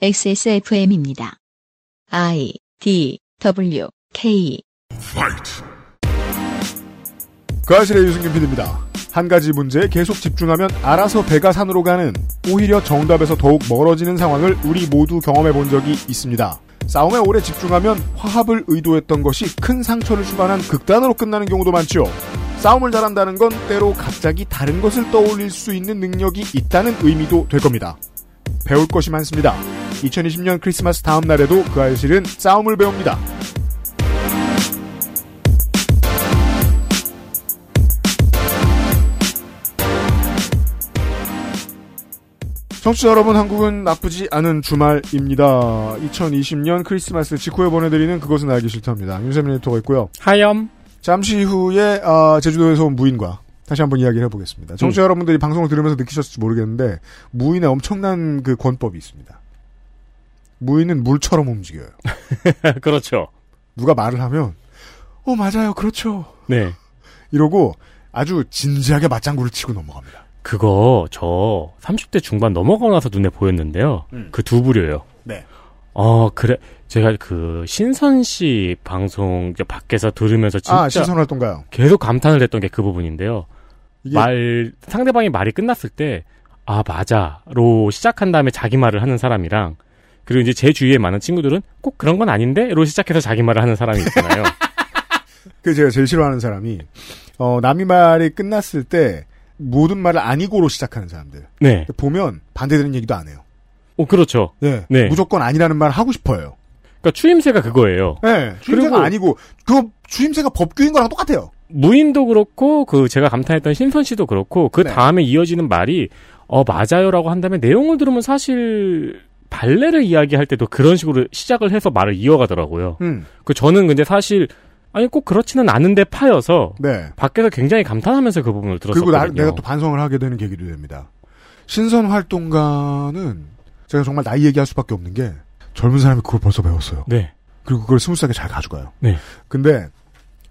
XSFM입니다. I, D, W, K. Fight. 그아실의 유승균 PD입니다. 한 가지 문제에 계속 집중하면 알아서 배가 산으로 가는, 오히려 정답에서 더욱 멀어지는 상황을 우리 모두 경험해 본 적이 있습니다. 싸움에 오래 집중하면 화합을 의도했던 것이 큰 상처를 수반한 극단으로 끝나는 경우도 많죠. 싸움을 잘한다는 건 때로 갑자기 다른 것을 떠올릴 수 있는 능력이 있다는 의미도 될 겁니다. 배울 것이 많습니다. 2020년 크리스마스 다음 날에도 그 알실은 싸움을 배웁니다. 청취자 여러분, 한국은 나쁘지 않은 주말입니다. 2020년 크리스마스 직후에 보내드리는 그것은 알기 싫답니다. 윤세민 에디터가 있고요. 하염. 잠시 후에 제주도에서 온 무인과 다시 한번 이야기를 해보겠습니다. 청취자 여러분들이 방송을 들으면서 느끼셨을지 모르겠는데 무인의 엄청난 그 권법이 있습니다. 무인은 물처럼 움직여요. 그렇죠. 누가 말을 하면 맞아요. 그렇죠. 네. 이러고 아주 진지하게 맞장구를 치고 넘어갑니다. 그거 저 30대 중반 넘어가고 나서 눈에 보였는데요. 그 두 부류예요. 네. 그래. 제가 그 신선 씨 방송 밖에서 들으면서 진짜 신선 활동가요. 계속 감탄을 했던 게 그 부분인데요. 상대방이 말이 끝났을 때 맞아로 시작한 다음에 자기 말을 하는 사람이랑, 그리고 이제 제 주위에 많은 친구들은 꼭 그런 건 아닌데로 시작해서 자기 말을 하는 사람이 있잖아요. 그 제가 제일 싫어하는 사람이 남이 말이 끝났을 때 모든 말을 아니고로 시작하는 사람들. 네. 보면 반대되는 얘기도 안 해요. 그렇죠. 네. 네. 무조건 아니라는 말 하고 싶어요. 그러니까 추임새가 그거예요. 네. 추임새가 그리고 아니고 그 추임새가 법규인 거랑 똑같아요. 무인도 그렇고 그 제가 감탄했던 신선 씨도 그렇고 그 다음에 네. 이어지는 말이 맞아요라고 한 다음에 내용을 들으면 사실 발레를 이야기할 때도 그런 식으로 시작을 해서 말을 이어가더라고요. 그 저는 근데 사실 꼭 그렇지는 않은데 파여서 네. 밖에서 굉장히 감탄하면서 그 부분을 들었었거든요. 그리고 내가 또 반성을 하게 되는 계기도 됩니다. 신선 활동가는 제가 정말 나이 얘기할 수밖에 없는 게 젊은 사람이 그걸 벌써 배웠어요. 네. 그리고 그걸 스무스하게 잘 가져가요. 네. 근데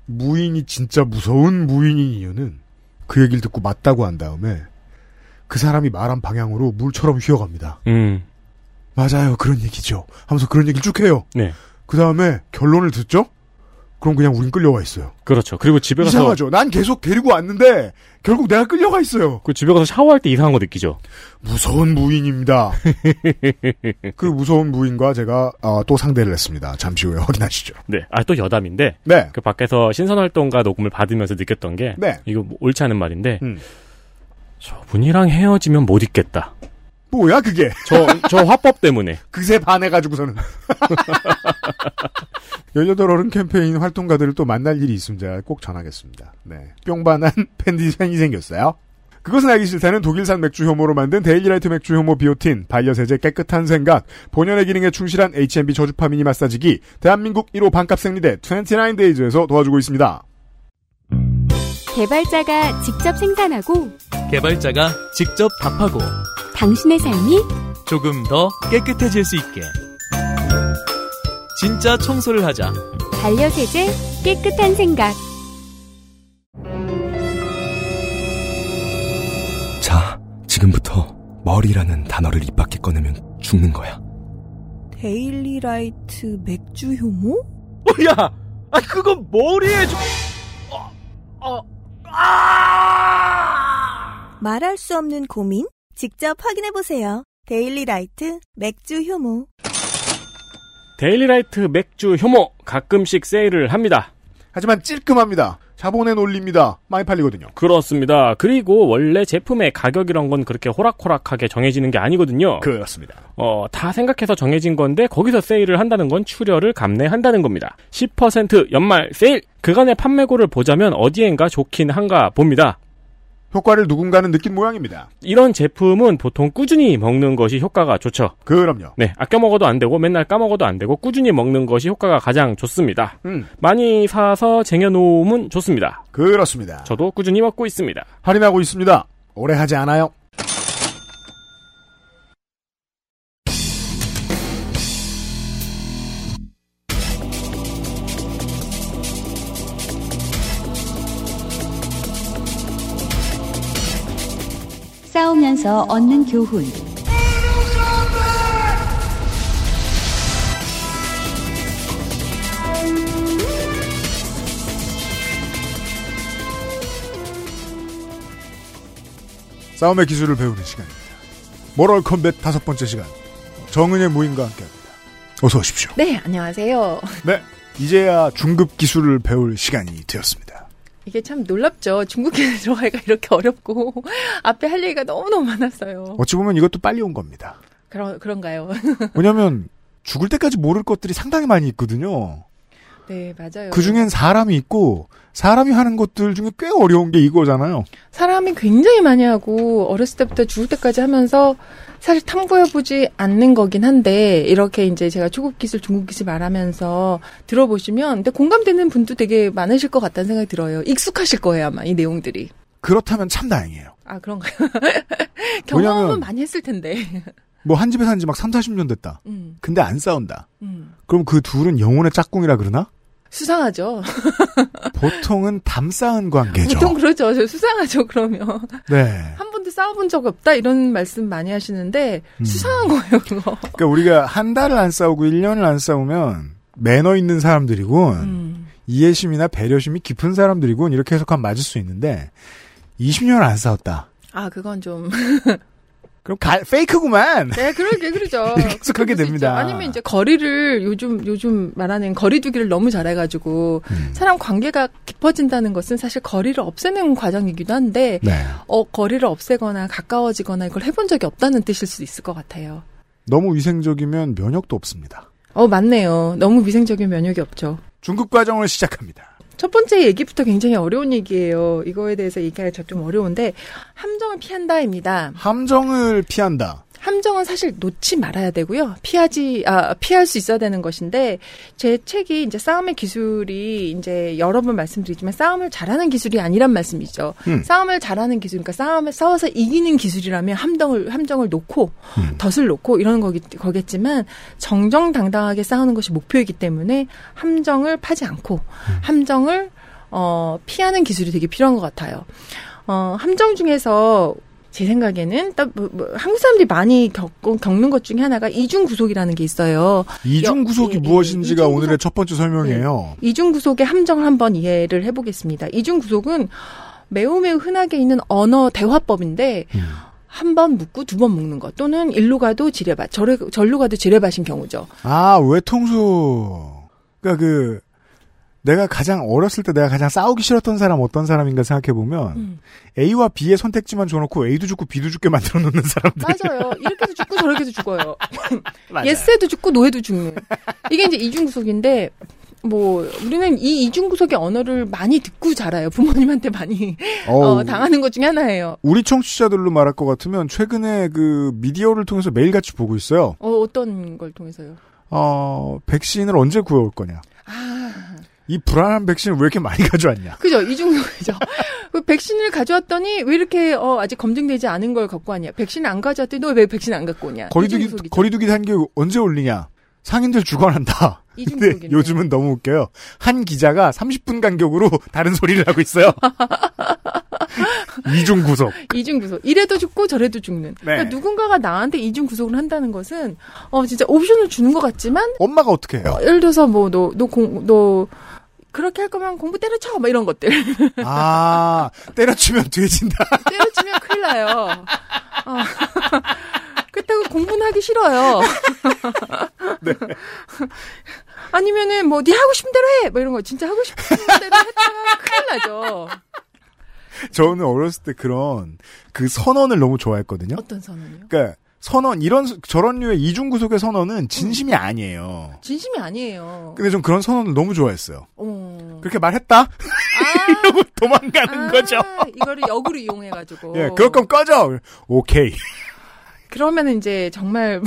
무인이 진짜 무서운 무인인 이유는 그 얘기를 듣고 맞다고 한 다음에 그 사람이 말한 방향으로 물처럼 휘어갑니다. 맞아요. 그런 얘기죠. 하면서 그런 얘기를 쭉 해요. 네. 그 다음에 결론을 듣죠? 그럼 그냥 우린 끌려와 있어요. 그렇죠. 그리고 집에 가서 이상하죠. 난 계속 데리고 왔는데 결국 내가 끌려가 있어요. 그 집에 가서 샤워할 때 이상한 거 느끼죠. 무서운 무인입니다. 그 무서운 무인과 제가 또 상대를 했습니다. 잠시 후에 확인하시죠. 네. 또 여담인데. 네. 그 밖에서 신선 활동가 녹음을 받으면서 느꼈던 게 네. 이거 옳지 않은 말인데. 저분이랑 헤어지면 못 있겠다. 뭐야 그게? 저 화법 때문에 그새 반해가지고서는 18 어른 캠페인 활동가들을 또 만날 일이 있으면 제가 꼭 전하겠습니다. 네, 뿅반한 팬이 생겼어요. 그것은 알기 싫다는 독일산 맥주 효모로 만든 데일리라이트 맥주 효모 비오틴, 반려세제 깨끗한 생각, 본연의 기능에 충실한 H&B 저주파 미니 마사지기, 대한민국 1호 반값 생리대 29데이즈에서 도와주고 있습니다. 개발자가 직접 생산하고 개발자가 직접 답하고 당신의 삶이 조금 더 깨끗해질 수 있게 진짜 청소를 하자. 반려세제 깨끗한 생각. 자, 지금부터 머리라는 단어를 입 밖에 꺼내면 죽는 거야. 데일리라이트 맥주 효모? 야! 그건 머리에 말할 수 없는 고민? 직접 확인해보세요. 데일리라이트 맥주 효모. 데일리라이트 맥주 효모 가끔씩 세일을 합니다. 하지만 찔끔합니다. 자본의 논리입니다. 많이 팔리거든요. 그렇습니다. 그리고 원래 제품의 가격 이런 건 그렇게 호락호락하게 정해지는 게 아니거든요. 그렇습니다. 다 생각해서 정해진 건데 거기서 세일을 한다는 건 출혈을 감내한다는 겁니다. 10% 연말 세일! 그간의 판매고를 보자면 어디엔가 좋긴 한가 봅니다. 효과를 누군가는 느낀 모양입니다. 이런 제품은 보통 꾸준히 먹는 것이 효과가 좋죠. 그럼요. 네, 아껴 먹어도 안 되고 맨날 까먹어도 안 되고 꾸준히 먹는 것이 효과가 가장 좋습니다. 많이 사서 쟁여놓으면 좋습니다. 그렇습니다. 저도 꾸준히 먹고 있습니다. 할인하고 있습니다. 오래 하지 않아요. 싸우면서 얻는 교훈. 싸움의 기술을 배우는 시간입니다. 모럴컴뱃 5번째 시간, 정은혜 무인과 함께합니다. 어서 오십시오. 네, 안녕하세요. 네, 이제야 중급 기술을 배울 시간이 되었습니다. 이게 참 놀랍죠. 중국에 들어가기가 이렇게 어렵고 앞에 할 얘기가 너무너무 많았어요. 어찌 보면 이것도 빨리 온 겁니다. 그런가요? 왜냐하면 죽을 때까지 모를 것들이 상당히 많이 있거든요. 네, 맞아요. 그중엔 사람이 있고 사람이 하는 것들 중에 꽤 어려운 게 이거잖아요. 사람이 굉장히 많이 하고 어렸을 때부터 죽을 때까지 하면서 사실 탐구해보지 않는 거긴 한데, 이렇게 이제 제가 초급 기술, 중급 기술 말하면서 들어보시면 근데 공감되는 분도 되게 많으실 것 같다는 생각이 들어요. 익숙하실 거예요, 아마 이 내용들이. 그렇다면 참 다행이에요. 아, 그런가요? 경험은 많이 했을 텐데. 뭐 한 집에 산지 막 3, 40년 됐다. 근데 안 싸운다. 그럼 그 둘은 영혼의 짝꿍이라 그러나? 수상하죠. 보통은 담싸은 관계죠. 보통 그렇죠. 저 수상하죠, 그러면. 네. 한 번도 싸워본 적이 없다, 이런 말씀 많이 하시는데, 수상한 거예요, 그거. 그러니까 우리가 한 달을 안 싸우고 1년을 안 싸우면, 매너 있는 사람들이군, 이해심이나 배려심이 깊은 사람들이군, 이렇게 해석하면 맞을 수 있는데, 20년 안 싸웠다. 아, 그건 좀. 그럼 페이크구만. 네, 그렇죠. 계속 그렇게 됩니다. 있죠. 아니면 이제 거리를 요즘 말하는 거리두기를 너무 잘해가지고 사람 관계가 깊어진다는 것은 사실 거리를 없애는 과정이기도 한데, 네. 거리를 없애거나 가까워지거나 이걸 해본 적이 없다는 뜻일 수도 있을 것 같아요. 너무 위생적이면 면역도 없습니다. 맞네요. 너무 위생적인 면역이 없죠. 중급 과정을 시작합니다. 첫 번째 얘기부터 굉장히 어려운 얘기예요. 이거에 대해서 얘기하기가 좀 어려운데, 함정을 피한다입니다. 함정을 피한다. 함정은 사실 놓지 말아야 되고요. 피할 수 있어야 되는 것인데, 제 책이 이제 싸움의 기술이 이제 여러 번 말씀드리지만 싸움을 잘하는 기술이 아니란 말씀이죠. 싸움을 잘하는 기술, 그러니까 싸워서 이기는 기술이라면 함정을 놓고, 덫을 놓고 이런 거겠지만, 정정당당하게 싸우는 것이 목표이기 때문에 함정을 파지 않고, 함정을, 피하는 기술이 되게 필요한 것 같아요. 함정 중에서 제 생각에는 한국 사람들이 많이 겪는 것 중에 하나가 이중구속이라는 게 있어요. 이중구속이 무엇인지가 이중구속, 오늘의 첫 번째 설명이에요. 네. 이중구속의 함정을 한번 이해를 해보겠습니다. 이중구속은 매우 매우 흔하게 있는 언어 대화법인데 한 번 묻고 두 번 묻는 것, 또는 일로 가도 지뢰밭, 절로 가도 지뢰밭인 경우죠. 아, 외통수. 그러니까 내가 가장 어렸을 때 내가 가장 싸우기 싫었던 사람 어떤 사람인가 생각해보면 A와 B의 선택지만 줘놓고 A도 죽고 B도 죽게 만들어 놓는 사람들. 맞아요. 이렇게도 죽고 저렇게도 죽어요. 예스에도 죽고 노에도 죽는. 이게 이제 이중구속인데, 뭐 우리는 이 이중구속의 언어를 많이 듣고 자라요. 부모님한테 많이 당하는 것 중에 하나예요. 우리 청취자들로 말할 것 같으면 최근에 그 미디어를 통해서 매일같이 보고 있어요. 어떤 걸 통해서요? 백신을 언제 구해올 거냐. 이 불안한 백신을 왜 이렇게 많이 가져왔냐. 그죠. 이중구속이죠. 백신을 가져왔더니 왜 이렇게 아직 검증되지 않은 걸 갖고 왔냐. 백신 안 가져왔더니 너 왜 백신 안 갖고 오냐. 거리두기 단계를 언제 올리냐. 상인들 죽어난다. 근데 요즘은 너무 웃겨요. 한 기자가 30분 간격으로 다른 소리를 하고 있어요. 이중구속. 이래도 죽고 저래도 죽는. 네. 그러니까 누군가가 나한테 이중구속을 한다는 것은 진짜 옵션을 주는 것 같지만, 엄마가 어떻게 해요? 예를 들어서 뭐 너 그렇게 할 거면 공부 때려쳐, 막 이런 것들. 아, 때려치면 뒤진다. 때려치면 큰일 나요. 그렇다고 공부는 하기 싫어요. 네. 아니면은 네 하고 싶은 대로 해, 막 이런 거. 진짜 하고 싶은 대로 했다가 큰일 나죠. 저는 어렸을 때 그런 그 선언을 너무 좋아했거든요. 어떤 선언이요? 그러니까 선언, 저런 류의 이중구속의 선언은 진심이 아니에요. 진심이 아니에요. 근데 좀 그런 선언을 너무 좋아했어요. 그렇게 말했다? 이러고 도망가는 거죠. 이거를 역으로 이용해가지고. 예, 그럴 거면 꺼져! 오케이. 그러면 이제 정말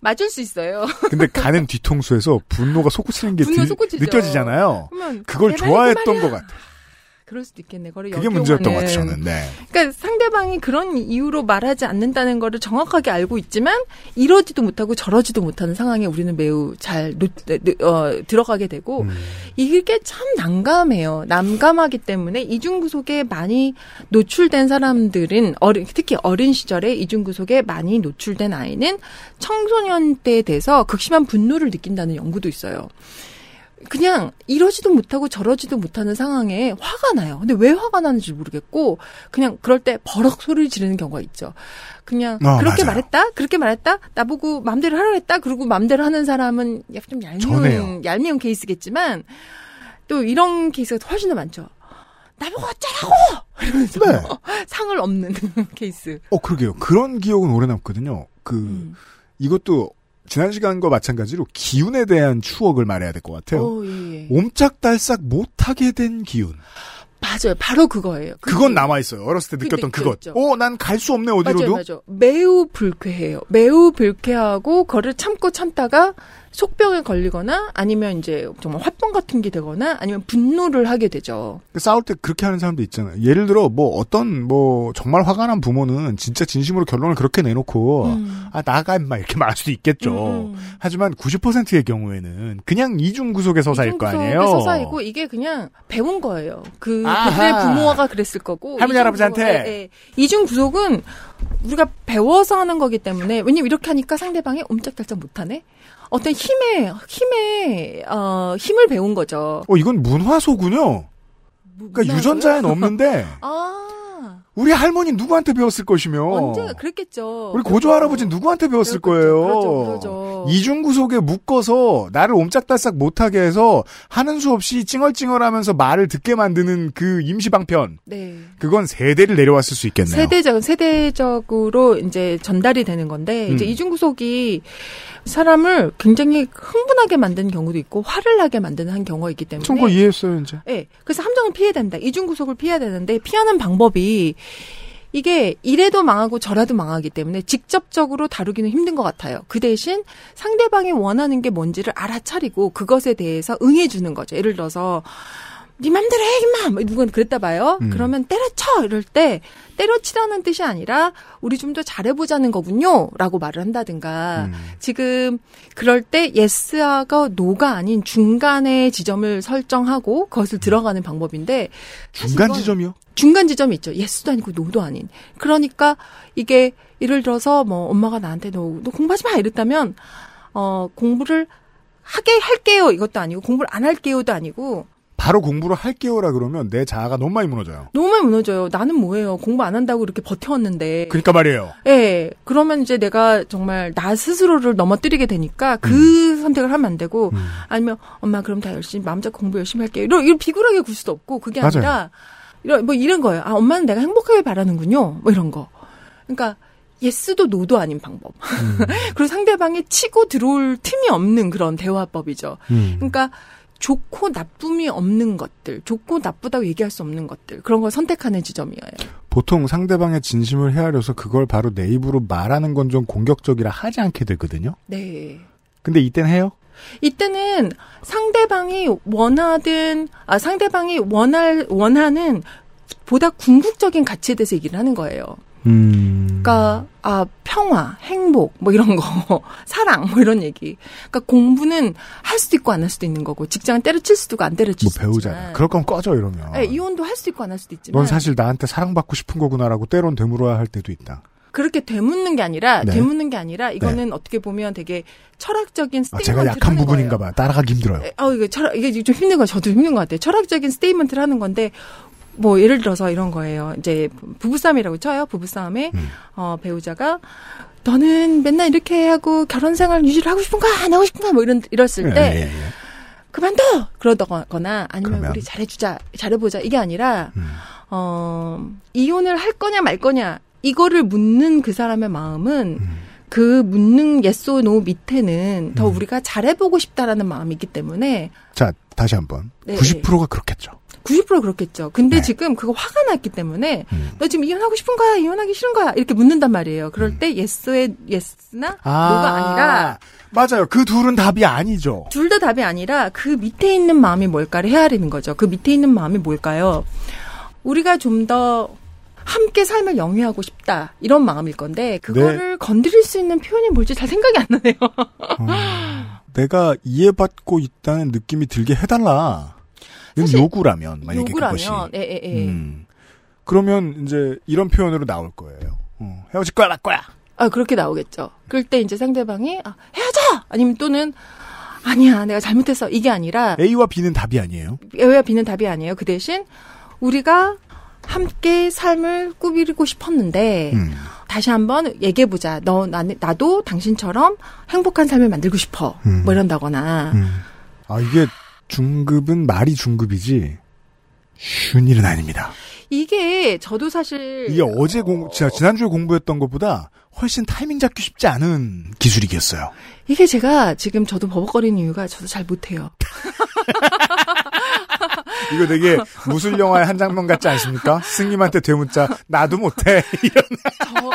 맞을 수 있어요. 근데 가는 뒤통수에서 분노가 솟구치는 게 느껴지잖아요. 그걸 좋아했던 것 같아. 그럴 수도 있겠네. 그게 문제였던 것 같아요, 저는. 네. 그러니까 상대방이 그런 이유로 말하지 않는다는 거를 정확하게 알고 있지만 이러지도 못하고 저러지도 못하는 상황에 우리는 매우 잘 들어가게 되고, 이게 참 난감해요. 난감하기 때문에 이중구속에 많이 노출된 사람들은, 특히 어린 시절에 이중구속에 많이 노출된 아이는 청소년 때에 대해서 극심한 분노를 느낀다는 연구도 있어요. 그냥 이러지도 못하고 저러지도 못하는 상황에 화가 나요. 근데 왜 화가 나는지 모르겠고 그냥 그럴 때 버럭 소리를 지르는 경우가 있죠. 그냥 그렇게 맞아요. 말했다, 그렇게 말했다, 나보고 마음대로 하라고 했다. 그리고 마음대로 하는 사람은 좀 얄미운 케이스겠지만 또 이런 케이스가 훨씬 더 많죠. 나보고 어쩌라고! 이러면서 네. 상을 없는 케이스. 그러게요. 그런 기억은 오래 남거든요. 이것도 지난 시간과 마찬가지로 기운에 대한 추억을 말해야 될 것 같아요. 예. 옴짝달싹 못하게 된 기운. 맞아요. 바로 그거예요. 그건 남아있어요. 어렸을 때 느꼈던 그것. 난 갈 수 없네, 어디로도. 맞아요. 매우 불쾌해요. 매우 불쾌하고, 그거를 참다가 속병에 걸리거나, 아니면 이제 정말 화병 같은 게 되거나, 아니면 분노를 하게 되죠. 싸울 때 그렇게 하는 사람도 있잖아요. 예를 들어, 정말 화가 난 부모는 진짜 진심으로 결론을 그렇게 내놓고, 나가, 임마, 이렇게 말할 수도 있겠죠. 하지만 90%의 경우에는 그냥 이중구속에 서사일 거 아니에요? 이중구속에 서사이고, 이게 그냥 배운 거예요. 그때 부모가 그랬을 거고. 할머니, 할아버지한테? 네. 이중구속은 우리가 배워서 하는 거기 때문에, 왜냐면 이렇게 하니까 상대방이 옴짝달짝 못하네? 어떤 힘을 배운 거죠. 이건 문화소군요. 그러니까 유전자엔 없는데. 우리 할머니 누구한테 배웠을 것이며. 언제 그랬겠죠. 우리 고조 할아버지 누구한테 배웠을 거예요. 그렇죠. 이중구속에 묶어서 나를 옴짝달싹 못하게 해서 하는 수 없이 찡얼찡얼하면서 말을 듣게 만드는 그 임시방편. 네. 그건 세대를 내려왔을 수 있겠네요. 세대적으로 이제 전달이 되는 건데 이제 이중구속이 사람을 굉장히 흥분하게 만드는 경우도 있고 화를 나게 만드는 한 경우가 있기 때문에. 충분히 이해했어요 이제. 네. 그래서 함정을 피해야 된다. 이중구속을 피해야 되는데 피하는 방법이 이게 이래도 망하고 저라도 망하기 때문에 직접적으로 다루기는 힘든 것 같아요. 그 대신 상대방이 원하는 게 뭔지를 알아차리고 그것에 대해서 응해주는 거죠. 예를 들어서 네 맘대로 해 임마. 누군 그랬다 봐요. 그러면 때려쳐 이럴 때 때려치라는 뜻이 아니라 우리 좀 더 잘해보자는 거군요 라고 말을 한다든가 지금 그럴 때 예스하고 노가 아닌 중간의 지점을 설정하고 그것을 들어가는 방법인데 중간 지점이요? 중간 지점이 있죠. 예스도 아니고 노도 아닌. 그러니까 이게 예를 들어서 엄마가 나한테 너 공부하지 마 이랬다면 공부를 하게 할게요 이것도 아니고 공부를 안 할게요도 아니고 바로 공부를 할게요라 그러면 내 자아가 너무 많이 무너져요. 나는 뭐예요. 공부 안 한다고 이렇게 버텨왔는데. 그러니까 말이에요. 예. 그러면 이제 내가 정말 나 스스로를 넘어뜨리게 되니까 그 선택을 하면 안 되고 아니면 엄마 그럼 다 열심히 마음 잡고 공부 열심히 할게요. 이런 비굴하게 굴 수도 없고 그게 맞아요. 아니라 이런 거예요. 엄마는 내가 행복하길 바라는군요. 이런 거. 그러니까 예스도 노도 아닌 방법. 그리고 상대방이 치고 들어올 틈이 없는 그런 대화법이죠. 그러니까 좋고 나쁨이 없는 것들, 좋고 나쁘다고 얘기할 수 없는 것들, 그런 걸 선택하는 지점이에요. 보통 상대방의 진심을 헤아려서 그걸 바로 내 입으로 말하는 건 좀 공격적이라 하지 않게 되거든요. 네. 근데 이때는 해요? 이때는 상대방이 원하는 보다 궁극적인 가치에 대해서 얘기를 하는 거예요. 그러니까 평화, 행복 이런 거, 사랑 이런 얘기. 그러니까 공부는 할 수도 있고 안 할 수도 있는 거고, 직장은 때려칠 수도 있고 안 때려칠 수도 있고. 배우잖아. 그럴 거면 꺼져 이러면. 네, 이혼도 할 수도 있고 안 할 수도 있지만. 넌 사실 나한테 사랑받고 싶은 거구나라고 때론 되물어야 할 때도 있다. 그렇게 되묻는 게 아니라 이거는 네. 어떻게 보면 되게 철학적인 스테이먼트를 제가 약한 부분인가 봐요. 따라가기 힘들어요. 이게 좀 힘든 거예요. 저도 힘든 것 같아요. 철학적인 스테이먼트를 하는 건데. 예를 들어서 이런 거예요. 이제, 부부싸움이라고 쳐요. 부부싸움에, 배우자가, 너는 맨날 이렇게 하고 결혼 생활 유지를 하고 싶은가? 안 하고 싶은가? 이랬을 때, 그만둬! 그러거나, 아니면 그러면. 우리 잘해보자. 이게 아니라, 이혼을 할 거냐 말 거냐, 이거를 묻는 그 사람의 마음은, 그 묻는 yes or no 밑에는 더 우리가 잘해보고 싶다라는 마음이 있기 때문에. 자, 다시 한 번. 네. 90%가 그렇겠죠. 90% 그렇겠죠. 근데 네. 지금 그거 화가 났기 때문에 너 지금 이혼하고 싶은 거야? 이혼하기 싫은 거야? 이렇게 묻는단 말이에요. 그럴 때 예스나 노가 아니라 맞아요. 그 둘은 답이 아니죠. 둘 다 답이 아니라 그 밑에 있는 마음이 뭘까를 헤아리는 거죠. 그 밑에 있는 마음이 뭘까요? 우리가 좀 더 함께 삶을 영위하고 싶다. 이런 마음일 건데 그거를 네. 건드릴 수 있는 표현이 뭘지 잘 생각이 안 나네요. 내가 이해받고 있다는 느낌이 들게 해달라. 요구라면 만약에 그것이 그러면 이제 이런 표현으로 나올 거예요. 헤어질 거야 말 거야. 그렇게 나오겠죠. 그럴 때 이제 상대방이 헤어져 아니면 또는 아니야, 내가 잘못했어. 이게 아니라 A와 B는 답이 아니에요. A와 B는 답이 아니에요. 그 대신 우리가 함께 삶을 꾸미고 싶었는데 다시 한번 얘기해보자. 나도 당신처럼 행복한 삶을 만들고 싶어. 뭐 이런다거나. 아, 이게 중급은 말이 중급이지 쉬운 일은 아닙니다. 이게 저도 사실 이게 어제 지난주에 공부했던 것보다 훨씬 타이밍 잡기 쉽지 않은 기술이겠어요. 이게 제가 지금 저도 버벅거리는 이유가 저도 잘 못해요. 이거 되게 무술 영화의 한 장면 같지 않습니까? 스님한테 되묻자 나도 못해. 이런.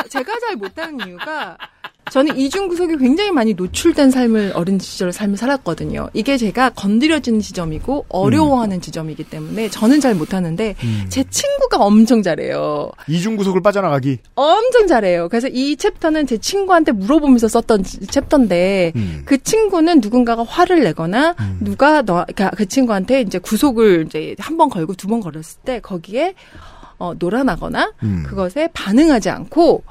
제가 잘 못하는 이유가 저는 이중구석에 굉장히 많이 노출된 삶을 어린 시절 삶을 살았거든요. 이게 제가 건드려지는 지점이고 어려워하는 지점이기 때문에 저는 잘 못하는데 제 친구가 엄청 잘해요. 이중구석을 빠져나가기? 엄청 잘해요. 그래서 이 챕터는 제 친구한테 물어보면서 썼던 챕터인데 그 친구는 누군가가 화를 내거나 누가 그 친구한테 이제 구속을 이제 한 번 걸고 두 번 걸었을 때 거기에 놀아나거나 그것에 반응하지 않고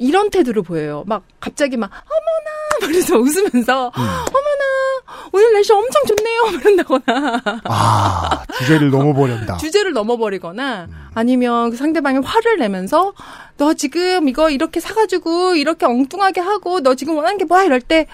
이런 태도를 보여요. 막 갑자기 막 어머나 그래서 웃으면서 어머나 오늘 날씨 엄청 좋네요 그런다거나. 아, 주제를 넘어버린다. 주제를 넘어버리거나 아니면 그 상대방이 화를 내면서 너 지금 이거 이렇게 사가지고 이렇게 엉뚱하게 하고 너 지금 원하는 게 뭐야 이럴 때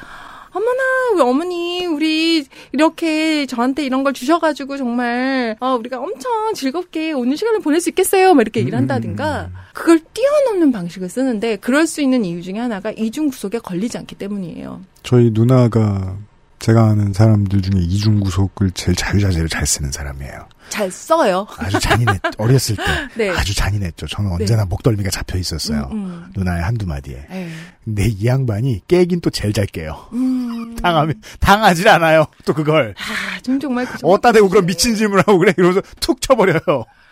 어머나 우리 어머니 우리 이렇게 저한테 이런 걸 주셔가지고 정말 우리가 엄청 즐겁게 오늘 시간을 보낼 수 있겠어요 막 이렇게 일한다든가 그걸 뛰어넘는 방식을 쓰는데 그럴 수 있는 이유 중에 하나가 이중구속에 걸리지 않기 때문이에요. 저희 누나가 제가 아는 사람들 중에 이중구속을 제일 자유자재로 잘 쓰는 사람이에요. 잘 써요. 아주 잔인했죠. 어렸을 때 네. 아주 잔인했죠. 저는 언제나 네. 목덜미가 잡혀 있었어요. 누나의 한두 마디에. 근데 이 양반이 깨긴 또 제일 잘 깨요. 당하질 않아요. 또 그걸. 아, 정말 그 어따 대고 그런 미친 질문하고 그래 이러면서 툭 쳐버려요.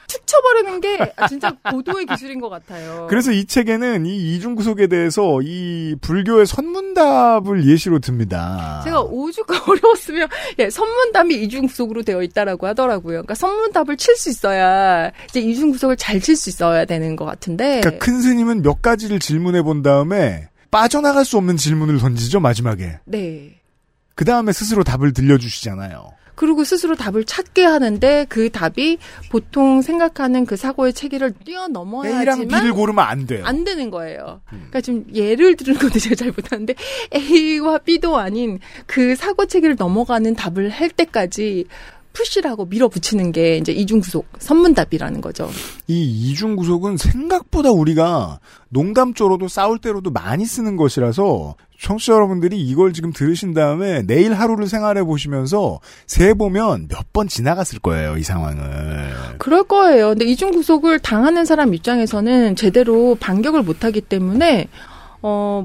툭 쳐버리는 게 진짜 고도의 기술인 것 같아요. 그래서 이 책에는 이 이중구속에 대해서 이 불교의 선문답을 예시로 듭니다. 제가 오죽 어려웠으면 예, 선문답이 이중구속으로 되어 있다라고 하더라고요. 그러니까 선문답을 칠 수 있어야 이제 이중구속을 잘 칠 수 있어야 되는 것 같은데. 그러니까 큰 스님은 몇 가지를 질문해 본 다음에 빠져나갈 수 없는 질문을 던지죠 마지막에. 네. 그 다음에 스스로 답을 들려주시잖아요. 그리고 스스로 답을 찾게 하는데 그 답이 보통 생각하는 그 사고의 체계를 뛰어넘어야지만 A랑 B를 고르면 안 돼요. 안 되는 거예요. 그러니까 좀 예를 들은 것도 제가 잘 못하는데 A와 B도 아닌 그 사고 체계를 넘어가는 답을 할 때까지 푸시라고 밀어붙이는 게 이제 이중구속, 선문답이라는 거죠. 이 이중구속은 생각보다 우리가 농담조로도 싸울 때로도 많이 쓰는 것이라서 청취자 여러분들이 이걸 지금 들으신 다음에 내일 하루를 생활해 보시면서 세보면 몇 번 지나갔을 거예요, 이 상황을. 그럴 거예요. 근데 이중구속을 당하는 사람 입장에서는 제대로 반격을 못하기 때문에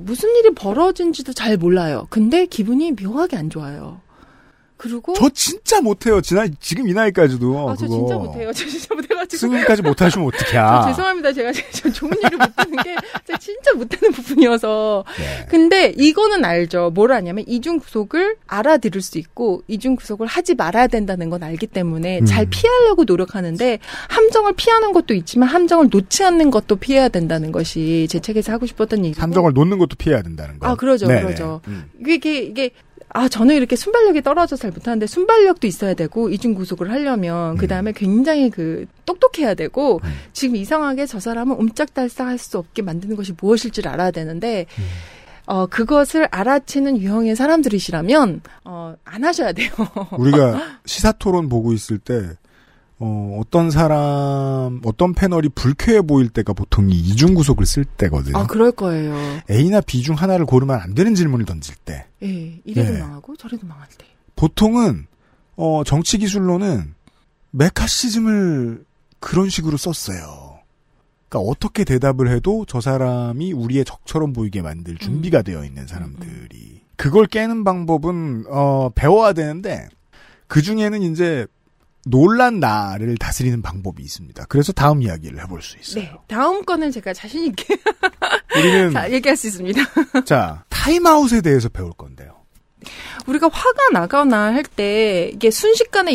무슨 일이 벌어진지도 잘 몰라요. 근데 기분이 묘하게 안 좋아요. 그리고 저 진짜 못해요. 지금 이 나이까지도. 아, 저 진짜 못해요. 저 진짜 못해가지고. 스님까지 못하시면 어떡해. 죄송합니다. 제가 좋은 일을 못하는 게 제가 진짜 못하는 부분이어서. 네. 근데 이거는 알죠. 뭘 아냐면 이중구속을 알아들을 수 있고 이중구속을 하지 말아야 된다는 건 알기 때문에 잘 피하려고 노력하는데 함정을 피하는 것도 있지만 함정을 놓지 않는 것도 피해야 된다는 것이 제 책에서 하고 싶었던 얘기고. 함정을 놓는 것도 피해야 된다는 거. 아, 그러죠. 네네. 그러죠. 이게 아, 저는 이렇게 순발력이 떨어져서 잘 못하는데 순발력도 있어야 되고 이중구속을 하려면 그다음에 굉장히 똑똑해야 되고 지금 이상하게 저 사람은 옴짝달싹할 수 없게 만드는 것이 무엇일지를 알아야 되는데 그것을 알아채는 유형의 사람들이시라면 안 하셔야 돼요. 우리가 시사토론 보고 있을 때 어떤 사람, 어떤 패널이 불쾌해 보일 때가 보통 이 이중구속을 쓸 때거든요. 아, 그럴 거예요. A나 B 중 하나를 고르면 안 되는 질문을 던질 때. 예, 이래도 예. 망하고 저래도 망할 때. 보통은, 정치기술로는 메카시즘을 그런 식으로 썼어요. 그러니까 어떻게 대답을 해도 저 사람이 우리의 적처럼 보이게 만들 준비가 되어 있는 사람들이. 그걸 깨는 방법은, 배워야 되는데, 그 중에는 이제, 놀란 나를 다스리는 방법이 있습니다. 그래서 다음 이야기를 해볼 수 있어요. 네, 다음 거는 제가 자신 있게 우리는 자, 얘기할 수 있습니다. 자, 타임아웃에 대해서 배울 건데요. 우리가 화가 나거나 할 때 이게 순식간에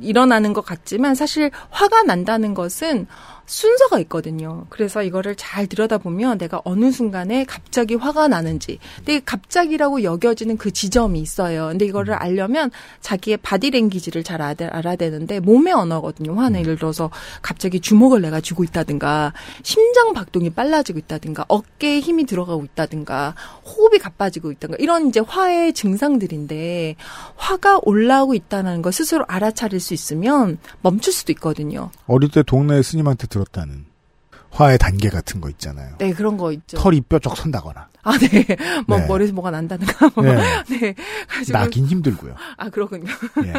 일어나는 것 같지만 사실 화가 난다는 것은 순서가 있거든요. 그래서 이거를 잘 들여다보면 내가 어느 순간에 갑자기 화가 나는지, 되게 갑자기라고 여겨지는 그 지점이 있어요. 근데 이거를 알려면 자기의 바디랭귀지를 잘 알아야 되는데 몸의 언어거든요. 화는 예를 들어서 갑자기 주먹을 내가 쥐고 있다든가, 심장 박동이 빨라지고 있다든가, 어깨에 힘이 들어가고 있다든가, 호흡이 가빠지고 있다든가, 이런 이제 화의 증상들인데 화가 올라오고 있다는 걸 스스로 알아차릴 수 있으면 멈출 수도 있거든요. 어릴 때 동네에 스님한테 들었다는 화의 단계 같은 거 있잖아요. 네, 그런 거 있죠. 털이 뾰족 선다거나. 아, 네. 뭐, 네. 머리에서 뭐가 난다든가. 뭐. 네. 네. 가지고. 나긴 힘들고요. 아, 그러군요. 네.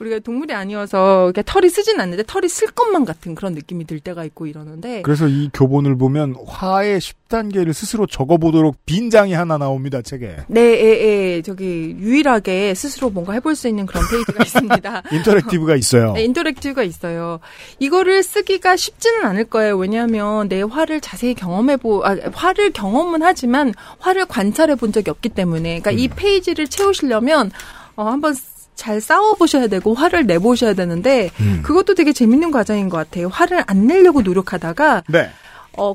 우리가 동물이 아니어서 털이 쓰진 않는데 털이 쓸 것만 같은 그런 느낌이 들 때가 있고 이러는데. 그래서 이 교본을 보면 화의 10단계를 스스로 적어보도록 빈 장이 하나 나옵니다, 책에. 네, 예. 저기, 유일하게 스스로 뭔가 해볼 수 있는 그런 페이지가 있습니다. 인터랙티브가 있어요. 네, 인터랙티브가 있어요. 이거를 쓰기가 쉽지는 않을 거예요. 왜냐하면 내 화를 자세히 화를 경험은 하지만 화를 관찰해 본 적이 없기 때문에, 그러니까 이 페이지를 채우시려면 한번 잘 싸워보셔야 되고 화를 내보셔야 되는데 그것도 되게 재밌는 과정인 것 같아요. 화를 안 내려고 노력하다가 네.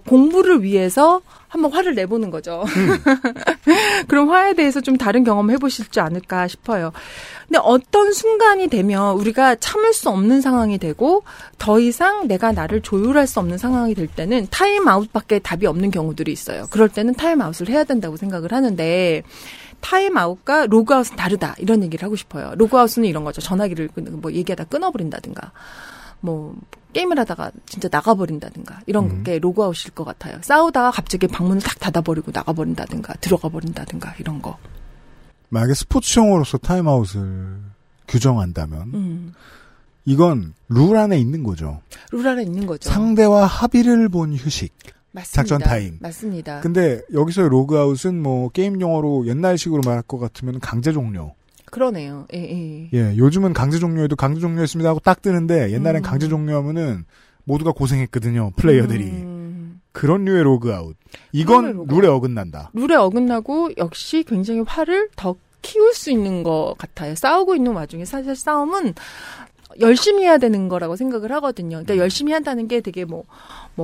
공부를 위해서 한번 화를 내보는 거죠. 그럼 화에 대해서 좀 다른 경험을 해보실지 않을까 싶어요. 근데 어떤 순간이 되면 우리가 참을 수 없는 상황이 되고 더 이상 내가 나를 조율할 수 없는 상황이 될 때는 타임아웃밖에 답이 없는 경우들이 있어요. 그럴 때는 타임아웃을 해야 된다고 생각을 하는데 타임아웃과 로그아웃은 다르다. 이런 얘기를 하고 싶어요. 로그아웃은 이런 거죠. 전화기를 얘기하다 끊어버린다든가. 게임을 하다가 진짜 나가버린다든가 이런 게 로그아웃일 것 같아요. 싸우다가 갑자기 방문을 딱 닫아버리고 나가버린다든가 들어가버린다든가 이런 거. 만약에 스포츠용어로서 타임아웃을 규정한다면 이건 룰 안에 있는 거죠. 룰 안에 있는 거죠. 상대와 합의를 본 휴식. 맞습니다. 작전 타임. 맞습니다. 근데 여기서 로그아웃은 게임 용어로 옛날식으로 말할 것 같으면 강제 종료. 그러네요. 예. 요즘은 강제 종료에도 강제 종료했습니다 하고 딱 뜨는데 옛날엔 강제 종료하면은 모두가 고생했거든요. 플레이어들이. 그런 류의 로그아웃. 이건 룰에 어긋난다. 룰에 어긋나고 역시 굉장히 화를 더 키울 수 있는 것 같아요. 싸우고 있는 와중에 사실 싸움은 열심히 해야 되는 거라고 생각을 하거든요. 그러니까 열심히 한다는 게 되게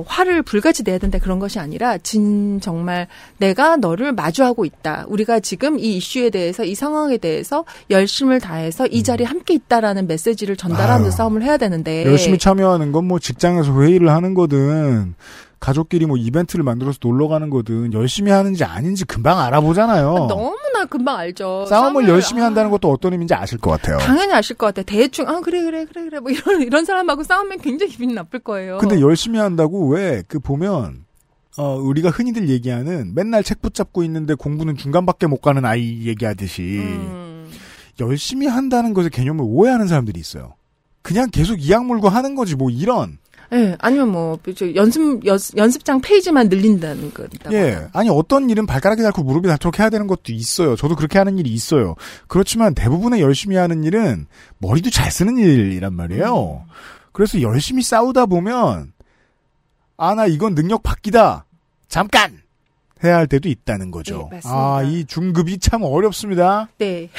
화를 불같이 내야 된다 그런 것이 아니라 정말 내가 너를 마주하고 있다. 우리가 지금 이 이슈에 대해서 이 상황에 대해서 열심을 다해서 이 자리에 함께 있다라는 메시지를 전달하는 싸움을 해야 되는데 열심히 참여하는 건 직장에서 회의를 하는 거든 가족끼리 이벤트를 만들어서 놀러 가는 거든 열심히 하는지 아닌지 금방 알아보잖아요. 너무나 금방 알죠. 싸움을 열심히 한다는 것도 어떤 의미인지 아실 것 같아요. 당연히 아실 것 같아요. 대충 그래 이런 사람하고 싸우면 굉장히 기분 나쁠 거예요. 근데 열심히 한다고 왜 보면 우리가 흔히들 얘기하는 맨날 책 붙잡고 있는데 공부는 중간밖에 못 가는 아이 얘기하듯이 열심히 한다는 것의 개념을 오해하는 사람들이 있어요. 그냥 계속 이악 물고 하는 거지 이런. 예, 아니면 연습장 페이지만 늘린다는 거다. 예, 아니 어떤 일은 발가락이 닳고 무릎이 닳도록 해야 되는 것도 있어요. 저도 그렇게 하는 일이 있어요. 그렇지만 대부분의 열심히 하는 일은 머리도 잘 쓰는 일이란 말이에요. 그래서 열심히 싸우다 보면 나 이건 능력 바뀌다. 잠깐! 해야 할 때도 있다는 거죠. 네, 맞습니다. 이 중급이 참 어렵습니다. 네.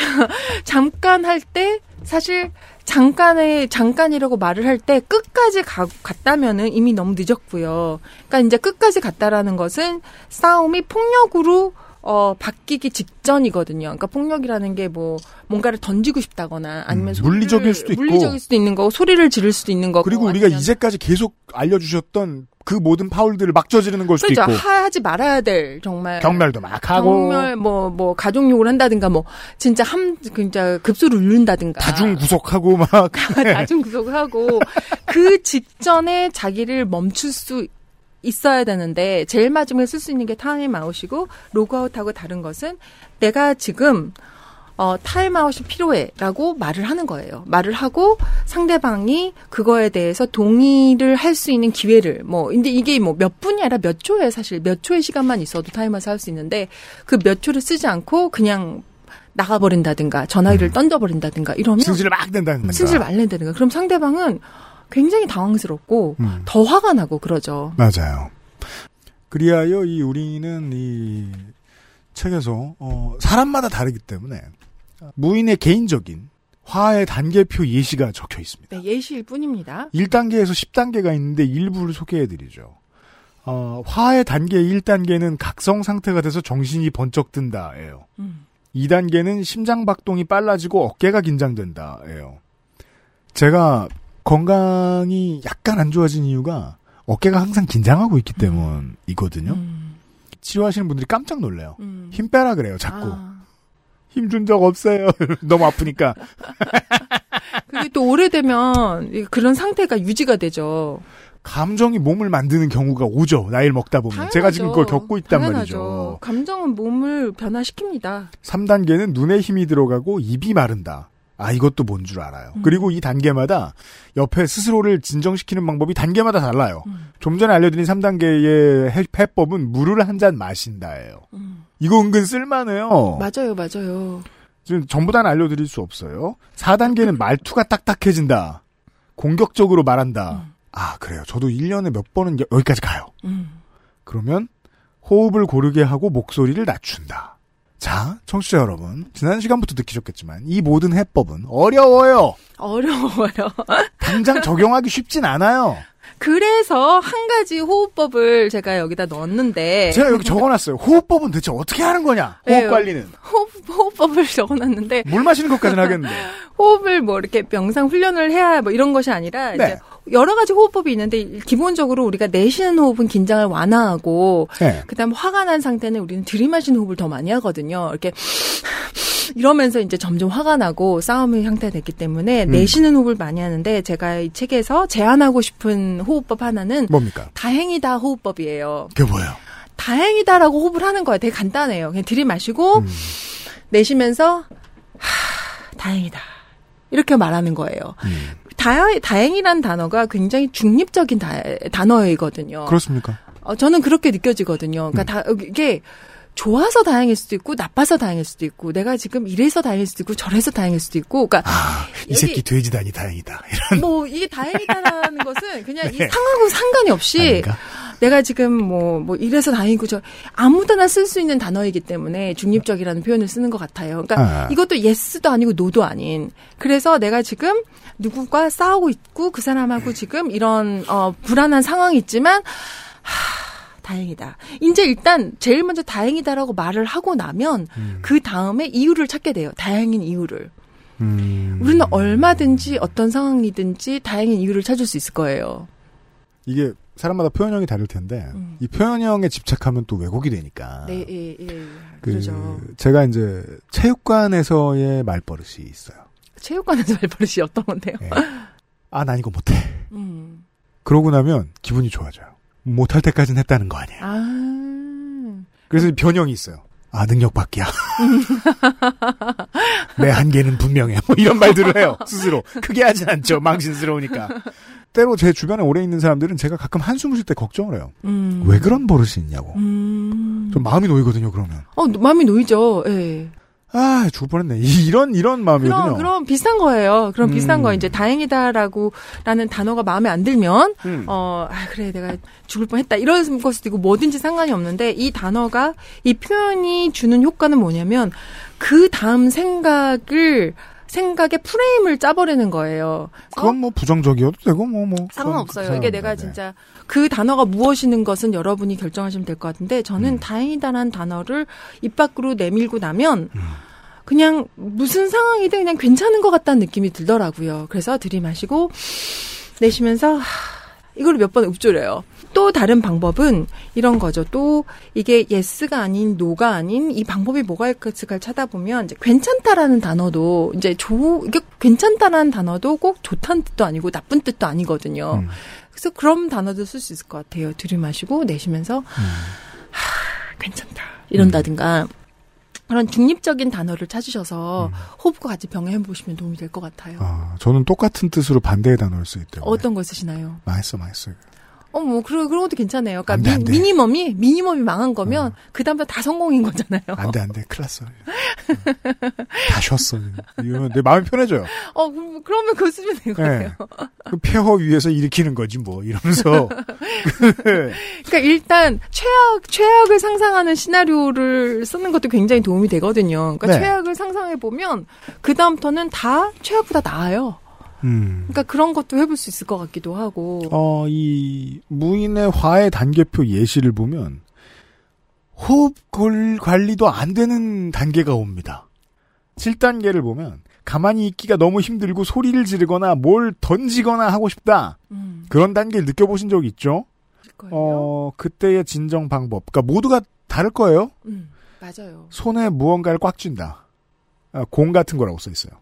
잠깐 할 때 사실 잠깐이라고 말을 할 때 끝까지 갔다면은 이미 너무 늦었고요. 그러니까 이제 끝까지 갔다라는 것은 싸움이 폭력으로 바뀌기 직전이거든요. 그러니까 폭력이라는 게 뭔가를 던지고 싶다거나 아니면 물리적일 수도 있는 거고 소리를 지를 수도 있는 거고 그리고 우리가 이제까지 계속 알려주셨던 그 모든 파울들을 막 저지르는 걸 수도 있고 하지 말아야 될 정말 경멸도 막 하고 경멸 가족욕을 한다든가 진짜 진짜 급소를 울린다든가 다중구속하고 막 다중구속하고 그 직전에 자기를 멈출 수 있어야 되는데 제일 마지막에 쓸 수 있는 게 타임아웃이고 로그아웃하고 다른 것은 내가 지금 타임아웃이 필요해라고 말을 하는 거예요. 말을 하고 상대방이 그거에 대해서 동의를 할 수 있는 기회를 근데 이게 몇 분이 아니라 몇 초에 사실 몇 초의 시간만 있어도 타임아웃을 할 수 있는데 그 몇 초를 쓰지 않고 그냥 나가버린다든가 전화기를 던져버린다든가 이러면 승질을 막 낸다든가 그럼 상대방은 굉장히 당황스럽고 더 화가 나고 그러죠. 맞아요. 그리하여 우리는 이 책에서 사람마다 다르기 때문에 무인의 개인적인 화의 단계표 예시가 적혀 있습니다. 네, 예시일 뿐입니다. 1단계에서 10단계가 있는데 일부를 소개해드리죠. 화의 단계 1단계는 각성 상태가 돼서 정신이 번쩍 든다예요. 2단계는 심장박동이 빨라지고 어깨가 긴장된다예요. 제가 건강이 약간 안 좋아진 이유가 어깨가 항상 긴장하고 있기 때문이거든요. 치료하시는 분들이 깜짝 놀래요. 힘 빼라 그래요, 자꾸. 아. 힘 준 적 없어요. 너무 아프니까. 그게 또 오래되면 그런 상태가 유지가 되죠. 감정이 몸을 만드는 경우가 오죠. 나이를 먹다 보면. 당연하죠. 제가 지금 그걸 겪고 있단 당연하죠. 말이죠. 감정은 몸을 변화시킵니다. 3단계는 눈에 힘이 들어가고 입이 마른다. 아, 이것도 뭔 줄 알아요. 그리고 이 단계마다 옆에 스스로를 진정시키는 방법이 단계마다 달라요. 좀 전에 알려드린 3단계의 해법은 물을 한 잔 마신다예요. 이거 은근 쓸만해요. 맞아요. 맞아요. 지금 전부 다는 알려드릴 수 없어요. 4단계는 말투가 딱딱해진다. 공격적으로 말한다. 아, 그래요. 저도 1년에 몇 번은 여기까지 가요. 그러면 호흡을 고르게 하고 목소리를 낮춘다. 자, 청취자 여러분. 지난 시간부터 느끼셨겠지만 이 모든 해법은 어려워요. 어려워요. 당장 적용하기 쉽진 않아요. 그래서 한 가지 호흡법을 제가 여기다 넣었는데 제가 여기 적어놨어요. 호흡법은 대체 어떻게 하는 거냐? 호흡관리는. 호흡법을 적어놨는데 물 마시는 것까지는 하겠는데 호흡을 뭐 이렇게 명상 훈련을 해야 뭐 이런 것이 아니라 네. 이제 여러 가지 호흡법이 있는데 기본적으로 우리가 내쉬는 호흡은 긴장을 완화하고 네. 그다음 화가 난 상태는 우리는 들이마시는 호흡을 더 많이 하거든요. 이렇게 이러면서 이제 점점 화가 나고 싸움의 형태가 됐기 때문에 내쉬는 호흡을 많이 하는데 제가 이 책에서 제안하고 싶은 호흡법 하나는 뭡니까? 다행이다 호흡법이에요. 그게 뭐예요? 다행이다라고 호흡을 하는 거예요. 되게 간단해요. 그냥 들이마시고 내쉬면서 하, 다행이다 이렇게 말하는 거예요. 다행이란 단어가 굉장히 중립적인 단어이거든요. 그렇습니까? 저는 그렇게 느껴지거든요. 그러니까 이게 좋아서 다행일 수도 있고 나빠서 다행일 수도 있고 내가 지금 이래서 다행일 수도 있고 저래서 다행일 수도 있고 그러니까 아, 이 새끼 돼지다니 다행이다. 이런. 뭐 이게 다행이다라는 것은 그냥 네. 이 상하고 상관이 없이 아닌가? 내가 지금 뭐 이래서 다행이고 저 아무데나 쓸 수 있는 단어이기 때문에 중립적이라는 표현을 쓰는 것 같아요. 그러니까 이것도 예스도 아니고 노도 아닌. 그래서 내가 지금 누구과 싸우고 있고 그 사람하고 지금 이런 불안한 상황이 있지만 다행이다. 이제 일단 제일 먼저 다행이다라고 말을 하고 나면 그 다음에 이유를 찾게 돼요. 다행인 이유를. 우리는 얼마든지 어떤 상황이든지 다행인 이유를 찾을 수 있을 거예요. 이게 사람마다 표현형이 다를 텐데 이 표현형에 집착하면 또 왜곡이 되니까. 네, 예. 그렇죠. 제가 이제 체육관에서의 말버릇이 있어요. 체육관에서 말버릇이 어떤 건데요? 네. 아, 난 이거 못해. 그러고 나면 기분이 좋아져요. 못할 때까지는 했다는 거 아니에요. 아. 그래서 변형이 있어요. 아, 능력 밖이야. 내 한계는 분명해. 뭐 이런 말들을 해요. 스스로. 크게 하진 않죠. 망신스러우니까. 때로 제 주변에 오래 있는 사람들은 제가 가끔 한숨을 쉴 때 걱정을 해요. 왜 그런 버릇이 있냐고. 좀 마음이 놓이거든요, 그러면. 마음이 놓이죠. 예. 아, 죽을 뻔했네. 이런 마음이거든요. 그럼 비슷한 거예요. 그럼 비슷한 거 이제 다행이다라는 단어가 마음에 안 들면 그래 내가 죽을 뻔했다 이런 것 수도 있고 뭐든지 상관이 없는데 이 단어가 이 표현이 주는 효과는 뭐냐면 그 다음 생각의 프레임을 짜버리는 거예요. 그건 뭐 부정적이어도 되고 뭐 상관없어요. 이게 내가 진짜 그 단어가 무엇이는 것은 여러분이 결정하시면 될 것 같은데 저는 다행이다라는 단어를 입 밖으로 내밀고 나면 그냥 무슨 상황이든 그냥 괜찮은 것 같다는 느낌이 들더라고요. 그래서 들이마시고 내쉬면서 이걸 몇 번 읊조려요. 또 다른 방법은 이런 거죠. 또 이게 예스가 아닌 노가 아닌 이 방법이 뭐가 있을까를 찾아보면 이제 괜찮다라는 단어도 이제 이게 괜찮다라는 단어도 꼭 좋다는 뜻도 아니고 나쁜 뜻도 아니거든요. 그래서 그런 단어도 쓸 수 있을 것 같아요. 들이마시고 내쉬면서 괜찮다 이런다든가 그런 중립적인 단어를 찾으셔서 호흡과 같이 병행해 보시면 도움이 될 것 같아요. 아, 저는 똑같은 뜻으로 반대의 단어를 쓰기 때문에 어떤 걸 쓰시나요? 맛있어. 뭐 그런 것도 괜찮아요. 그러니까 안 돼. 미니멈이 망한 거면 그 다음부터 다 성공인 거잖아요. 안 돼. 큰일 났어. 다 쉬었어. 이거 내 마음이 편해져요. 그러면 그거 쓰면 된 거예요. 그 폐허 위에서 일으키는 거지 뭐 이러면서. 그러니까 일단 최악을 상상하는 시나리오를 쓰는 것도 굉장히 도움이 되거든요. 그러니까 최악을 상상해 보면 그 다음부터는 다 최악보다 나아요. 그러니까 그런 것도 해볼 수 있을 것 같기도 하고. 이 무인의 화해 단계표 예시를 보면 호흡 관리도 안 되는 단계가 옵니다. 7단계를 보면 가만히 있기가 너무 힘들고 소리를 지르거나 뭘 던지거나 하고 싶다. 그런 단계를 느껴보신 적 있죠? 그때의 진정 방법. 그러니까 모두가 다를 거예요. 맞아요. 손에 무언가를 꽉 쥔다. 공 같은 거라고 써 있어요.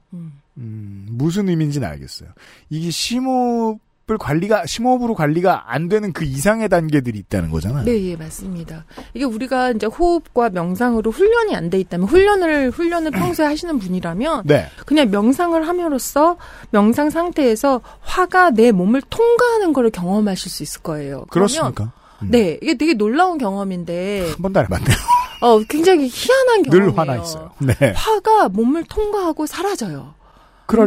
무슨 의미인지는 알겠어요. 이게 심호흡으로 관리가 안 되는 그 이상의 단계들이 있다는 거잖아요. 네, 예, 맞습니다. 이게 우리가 이제 호흡과 명상으로 훈련이 안 돼 있다면, 훈련을 평소에 하시는 분이라면, 그냥 명상을 함으로써 명상 상태에서 화가 내 몸을 통과하는 걸 경험하실 수 있을 거예요. 그렇습니까? 네, 이게 되게 놀라운 경험인데. 한 번도 안 해봤네요. 굉장히 희한한 경험이에요. 늘 화나 있어요. 네. 화가 몸을 통과하고 사라져요. 그럴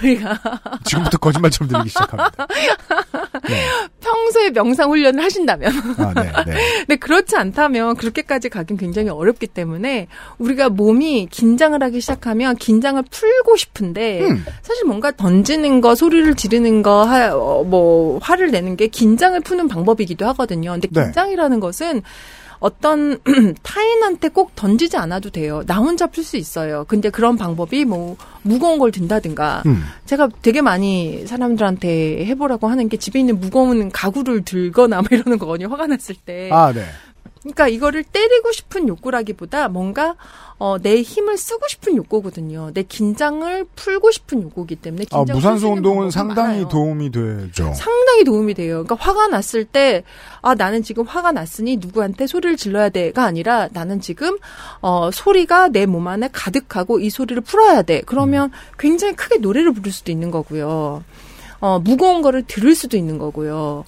리가. 지금부터 거짓말처럼 들리기 시작합니다. 네. 평소에 명상 훈련을 하신다면. 근데 그렇지 않다면 그렇게까지 가긴 굉장히 어렵기 때문에 우리가 몸이 긴장을 하기 시작하면 긴장을 풀고 싶은데 사실 뭔가 던지는 거, 소리를 지르는 거, 화를 내는 게 긴장을 푸는 방법이기도 하거든요. 근데 긴장이라는 것은 어떤 타인한테 꼭 던지지 않아도 돼요. 나 혼자 풀 수 있어요. 근데 그런 방법이 무거운 걸 든다든가. 제가 되게 많이 사람들한테 해보라고 하는 게 집에 있는 무거운 가구를 들거나 이러는 거거든요. 화가 났을 때. 그러니까 이거를 때리고 싶은 욕구라기보다 뭔가 내 힘을 쓰고 싶은 욕구거든요. 내 긴장을 풀고 싶은 욕구이기 때문에 무산소 운동은 상당히 도움이 되죠. 상당히 도움이 돼요. 그러니까 화가 났을 때 나는 지금 화가 났으니 누구한테 소리를 질러야 돼가 아니라 나는 지금 소리가 내 몸 안에 가득하고 이 소리를 풀어야 돼. 그러면 굉장히 크게 노래를 부를 수도 있는 거고요. 무거운 거를 들을 수도 있는 거고요.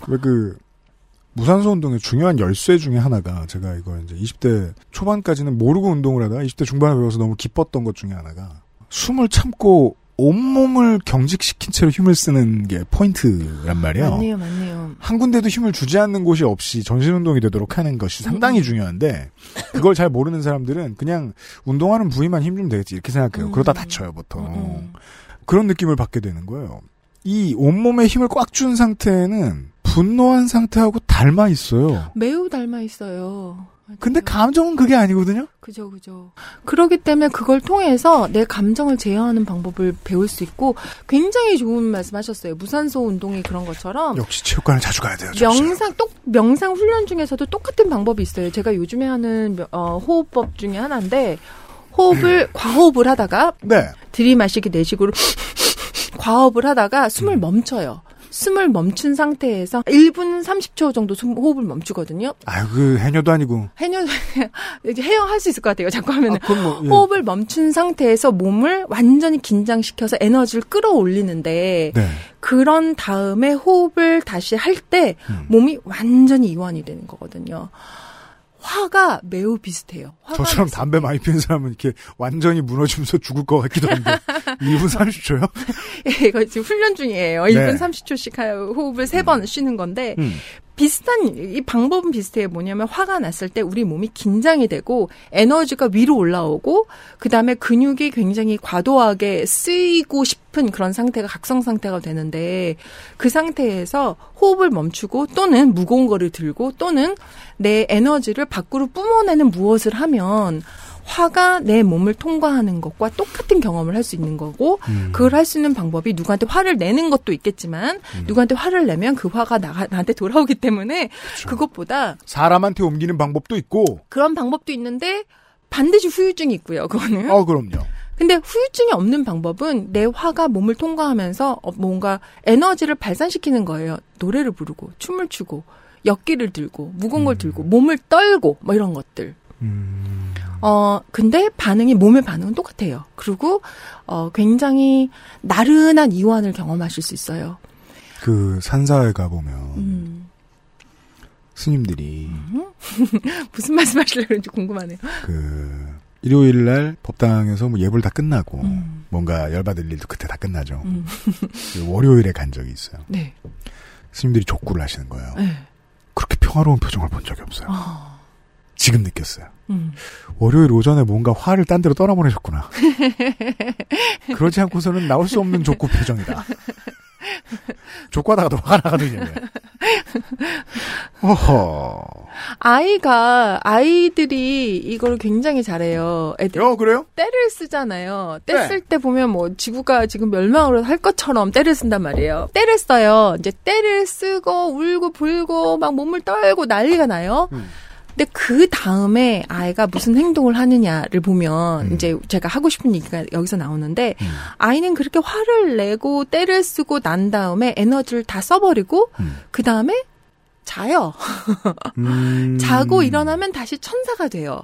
무산소 운동의 중요한 열쇠 중에 하나가, 제가 이거 이제 20대 초반까지는 모르고 운동을 하다가 20대 중반에 배워서 너무 기뻤던 것 중에 하나가 숨을 참고 온몸을 경직시킨 채로 힘을 쓰는 게 포인트란 말이에요. 맞네요. 한 군데도 힘을 주지 않는 곳이 없이 전신운동이 되도록 하는 것이 상당히 중요한데 그걸 잘 모르는 사람들은 그냥 운동하는 부위만 힘 좀 되겠지 이렇게 생각해요. 그러다 다쳐요 보통. 그런 느낌을 받게 되는 거예요. 이 온몸에 힘을 꽉 준 상태에는 분노한 상태하고 닮아 있어요. 매우 닮아 있어요. 맞아요. 근데 감정은 그게 아니거든요. 그죠. 그렇기 때문에 그걸 통해서 내 감정을 제어하는 방법을 배울 수 있고 굉장히 좋은 말씀하셨어요. 무산소 운동이 그런 것처럼 역시 체육관을 자주 가야 돼요. 명상 훈련 중에서도 똑같은 방법이 있어요. 제가 요즘에 하는 호흡법 중에 하나인데 호흡을 과호흡을 하다가 들이마시기 내쉬기로 과호흡을 하다가 숨을 멈춰요. 숨을 멈춘 상태에서 1분 30초 정도 호흡을 멈추거든요. 해녀도 아니고. 이제 헤어할 수 있을 것 같아요. 자꾸 하면은. 호흡을 멈춘 상태에서 몸을 완전히 긴장시켜서 에너지를 끌어올리는데, 그런 다음에 호흡을 다시 할 때, 몸이 완전히 이완이 되는 거거든요. 화가 매우 비슷해요. 저처럼 담배 많이 피는 사람은 이렇게 완전히 무너지면서 죽을 것 같기도 한데 1분 30초요? 예, 이거 지금 훈련 중이에요. 1분 30초씩 호흡을 3번 쉬는 건데 비슷한 이 방법은 비슷해요. 뭐냐면 화가 났을 때 우리 몸이 긴장이 되고 에너지가 위로 올라오고 그다음에 근육이 굉장히 과도하게 쓰이고 싶은 그런 상태가 각성 상태가 되는데 그 상태에서 호흡을 멈추고 또는 무거운 거를 들고 또는 내 에너지를 밖으로 뿜어내는 무엇을 하면 화가 내 몸을 통과하는 것과 똑같은 경험을 할 수 있는 거고 그걸 할 수 있는 방법이 누구한테 화를 내는 것도 있겠지만 누구한테 화를 내면 그 화가 나한테 돌아오기 때문에 그것보다 사람한테 옮기는 방법도 있고 그런 방법도 있는데 반드시 후유증이 있고요. 그거는. 그럼요. 근데 후유증이 없는 방법은 내 화가 몸을 통과하면서 뭔가 에너지를 발산시키는 거예요. 노래를 부르고 춤을 추고 역기를 들고 무거운 걸 들고 몸을 떨고 이런 것들. 근데 몸의 반응은 똑같아요. 그리고, 굉장히 나른한 이완을 경험하실 수 있어요. 산사에 가보면, 스님들이. 무슨 말씀하시려고 그런지 궁금하네요. 일요일 날 법당에서 뭐 예불 다 끝나고 뭔가 열받을 일도 그때 다 끝나죠. 월요일에 간 적이 있어요. 네. 스님들이 족구를 하시는 거예요. 네. 그렇게 평화로운 표정을 본 적이 없어요. 어. 지금 느꼈어요. 월요일 오전에 뭔가 화를 딴 데로 떠나보내셨구나. 그러지 않고서는 나올 수 없는 족구 표정이다. 족구하다가 더 화가 나거든요. 어허. 아이들이 이걸 굉장히 잘해요. 애들. 그래요? 때를 쓰잖아요. 때 쓸 때 보면 뭐 지구가 지금 멸망으로 할 것처럼 때를 쓴단 말이에요. 때를 써요. 이제 때를 쓰고 울고 불고 막 몸을 떨고 난리가 나요. 근데 그 다음에 아이가 무슨 행동을 하느냐를 보면 이제 제가 하고 싶은 얘기가 여기서 나오는데 아이는 그렇게 화를 내고 때를 쓰고 난 다음에 에너지를 다 써버리고 그 다음에 자요. 자고 일어나면 다시 천사가 돼요.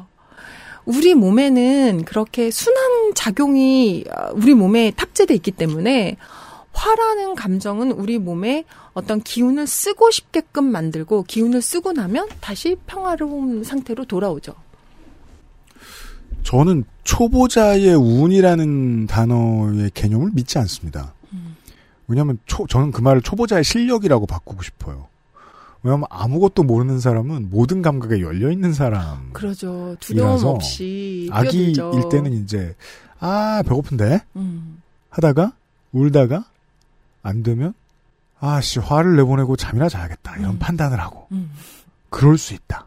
우리 몸에는 그렇게 순환 작용이 우리 몸에 탑재돼 있기 때문에 화라는 감정은 우리 몸에 어떤 기운을 쓰고 싶게끔 만들고 기운을 쓰고 나면 다시 평화로운 상태로 돌아오죠. 저는 초보자의 운이라는 단어의 개념을 믿지 않습니다. 왜냐하면 저는 그 말을 초보자의 실력이라고 바꾸고 싶어요. 왜냐하면 아무것도 모르는 사람은 모든 감각에 열려있는 사람. 그러죠. 두려움 없이. 아기일 때는 이제 배고픈데? 하다가 울다가 안 되면 화를 내보내고 잠이나 자야겠다 이런 판단을 하고 그럴 수 있다.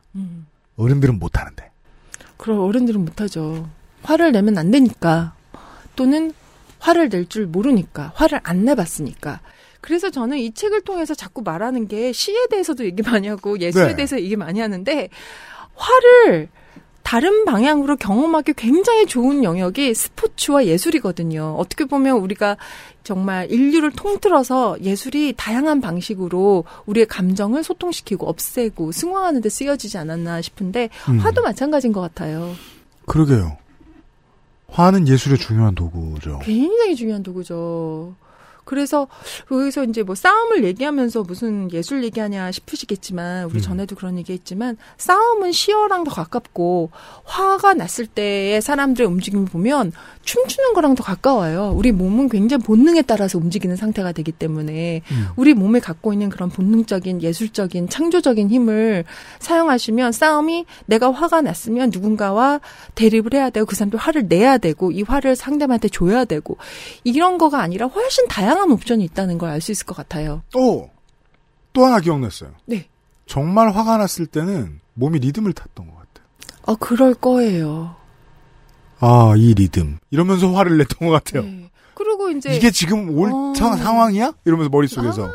어른들은 못하는데. 그럼 어른들은 못하죠. 화를 내면 안 되니까 또는 화를 낼 줄 모르니까 화를 안 내봤으니까. 그래서 저는 이 책을 통해서 자꾸 말하는 게 시에 대해서도 얘기 많이 하고 예술에 대해서 얘기 많이 하는데 화를 다른 방향으로 경험하기 굉장히 좋은 영역이 스포츠와 예술이거든요. 어떻게 보면 우리가 정말 인류를 통틀어서 예술이 다양한 방식으로 우리의 감정을 소통시키고 없애고 승화하는 데 쓰여지지 않았나 싶은데 화도 마찬가지인 것 같아요. 그러게요. 화는 예술의 중요한 도구죠. 굉장히 중요한 도구죠. 그래서 여기서 이제 뭐 싸움을 얘기하면서 무슨 예술 얘기하냐 싶으시겠지만 우리 전에도 그런 얘기했지만 싸움은 시어랑 더 가깝고 화가 났을 때의 사람들의 움직임을 보면 춤추는 거랑 더 가까워요. 우리 몸은 굉장히 본능에 따라서 움직이는 상태가 되기 때문에 우리 몸에 갖고 있는 그런 본능적인 예술적인 창조적인 힘을 사용하시면 싸움이 내가 화가 났으면 누군가와 대립을 해야 되고 그 사람도 화를 내야 되고 이 화를 상대한테 줘야 되고 이런 거가 아니라 훨씬 다양한 옵션이 있다는 걸 알 수 있을 것 같아요. 또 하나 기억났어요. 네. 정말 화가 났을 때는 몸이 리듬을 탔던 것 같아요. 그럴 거예요. 이 리듬. 이러면서 화를 냈던 것 같아요. 네. 그리고 이제 이게 지금 올 상황이야? 이러면서 머릿속에서.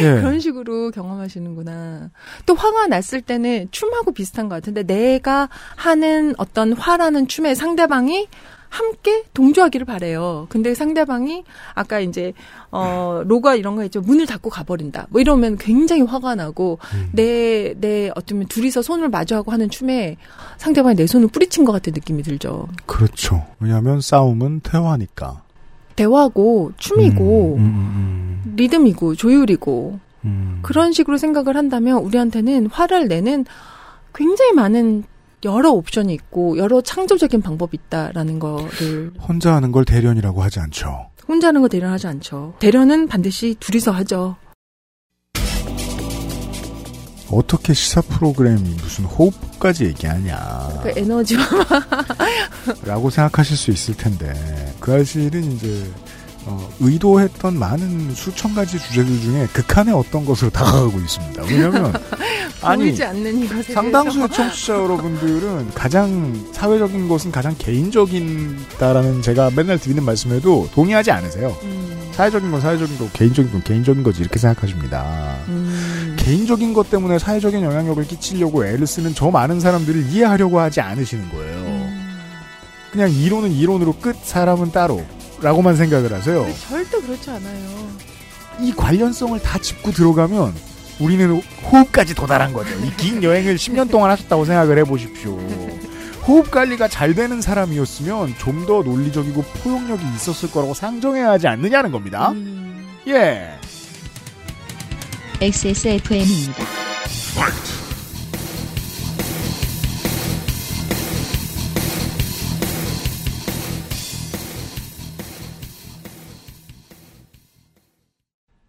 예. 그런 식으로 경험하시는구나. 또 화가 났을 때는 춤하고 비슷한 것 같은데 내가 하는 어떤 화라는 춤에 상대방이 함께 동조하기를 바래요. 근데 상대방이 아까 이제 로가 이런 거 있죠. 문을 닫고 가버린다. 뭐 이러면 굉장히 화가 나고 내 어쩌면 둘이서 손을 마주하고 하는 춤에 상대방이 내 손을 뿌리친 것 같은 느낌이 들죠. 그렇죠. 왜냐하면 싸움은 대화니까. 대화고 춤이고 리듬이고 조율이고 그런 식으로 생각을 한다면 우리한테는 화를 내는 굉장히 많은 여러 옵션이 있고 여러 창조적인 방법이 있다라는 거를 혼자 하는 걸 대련이라고 하지 않죠. 혼자 하는 걸 대련하지 않죠. 대련은 반드시 둘이서 하죠. 어떻게 시사 프로그램이 무슨 호흡까지 얘기하냐. 그 에너지와 라고 생각하실 수 있을 텐데 그 사실은 이제 의도했던 많은 수천 가지 주제들 중에 극한의 어떤 것으로 다가가고 있습니다. 왜냐하면 보이지 않는 이것에 상당수의 청취자 여러분들은 가장 사회적인 것은 가장 개인적인다라는 제가 맨날 드리는 말씀에도 동의하지 않으세요. 사회적인 건 사회적인 거고 개인적인 건 개인적인 거지 이렇게 생각하십니다. 개인적인 것 때문에 사회적인 영향력을 끼치려고 애를 쓰는 저 많은 사람들을 이해하려고 하지 않으시는 거예요. 그냥 이론은 이론으로 끝, 사람은 따로 라고만 생각을 하세요. 절대 그렇지 않아요. 이 관련성을 다 짚고 들어가면 우리는 호흡까지 도달한 거죠. 이 긴 여행을 10년 동안 하셨다고 생각을 해보십시오. 호흡 관리가 잘 되는 사람이었으면 좀 더 논리적이고 포용력이 있었을 거라고 상정해야 하지 않느냐는 겁니다. 예. XSFM입니다. Fight!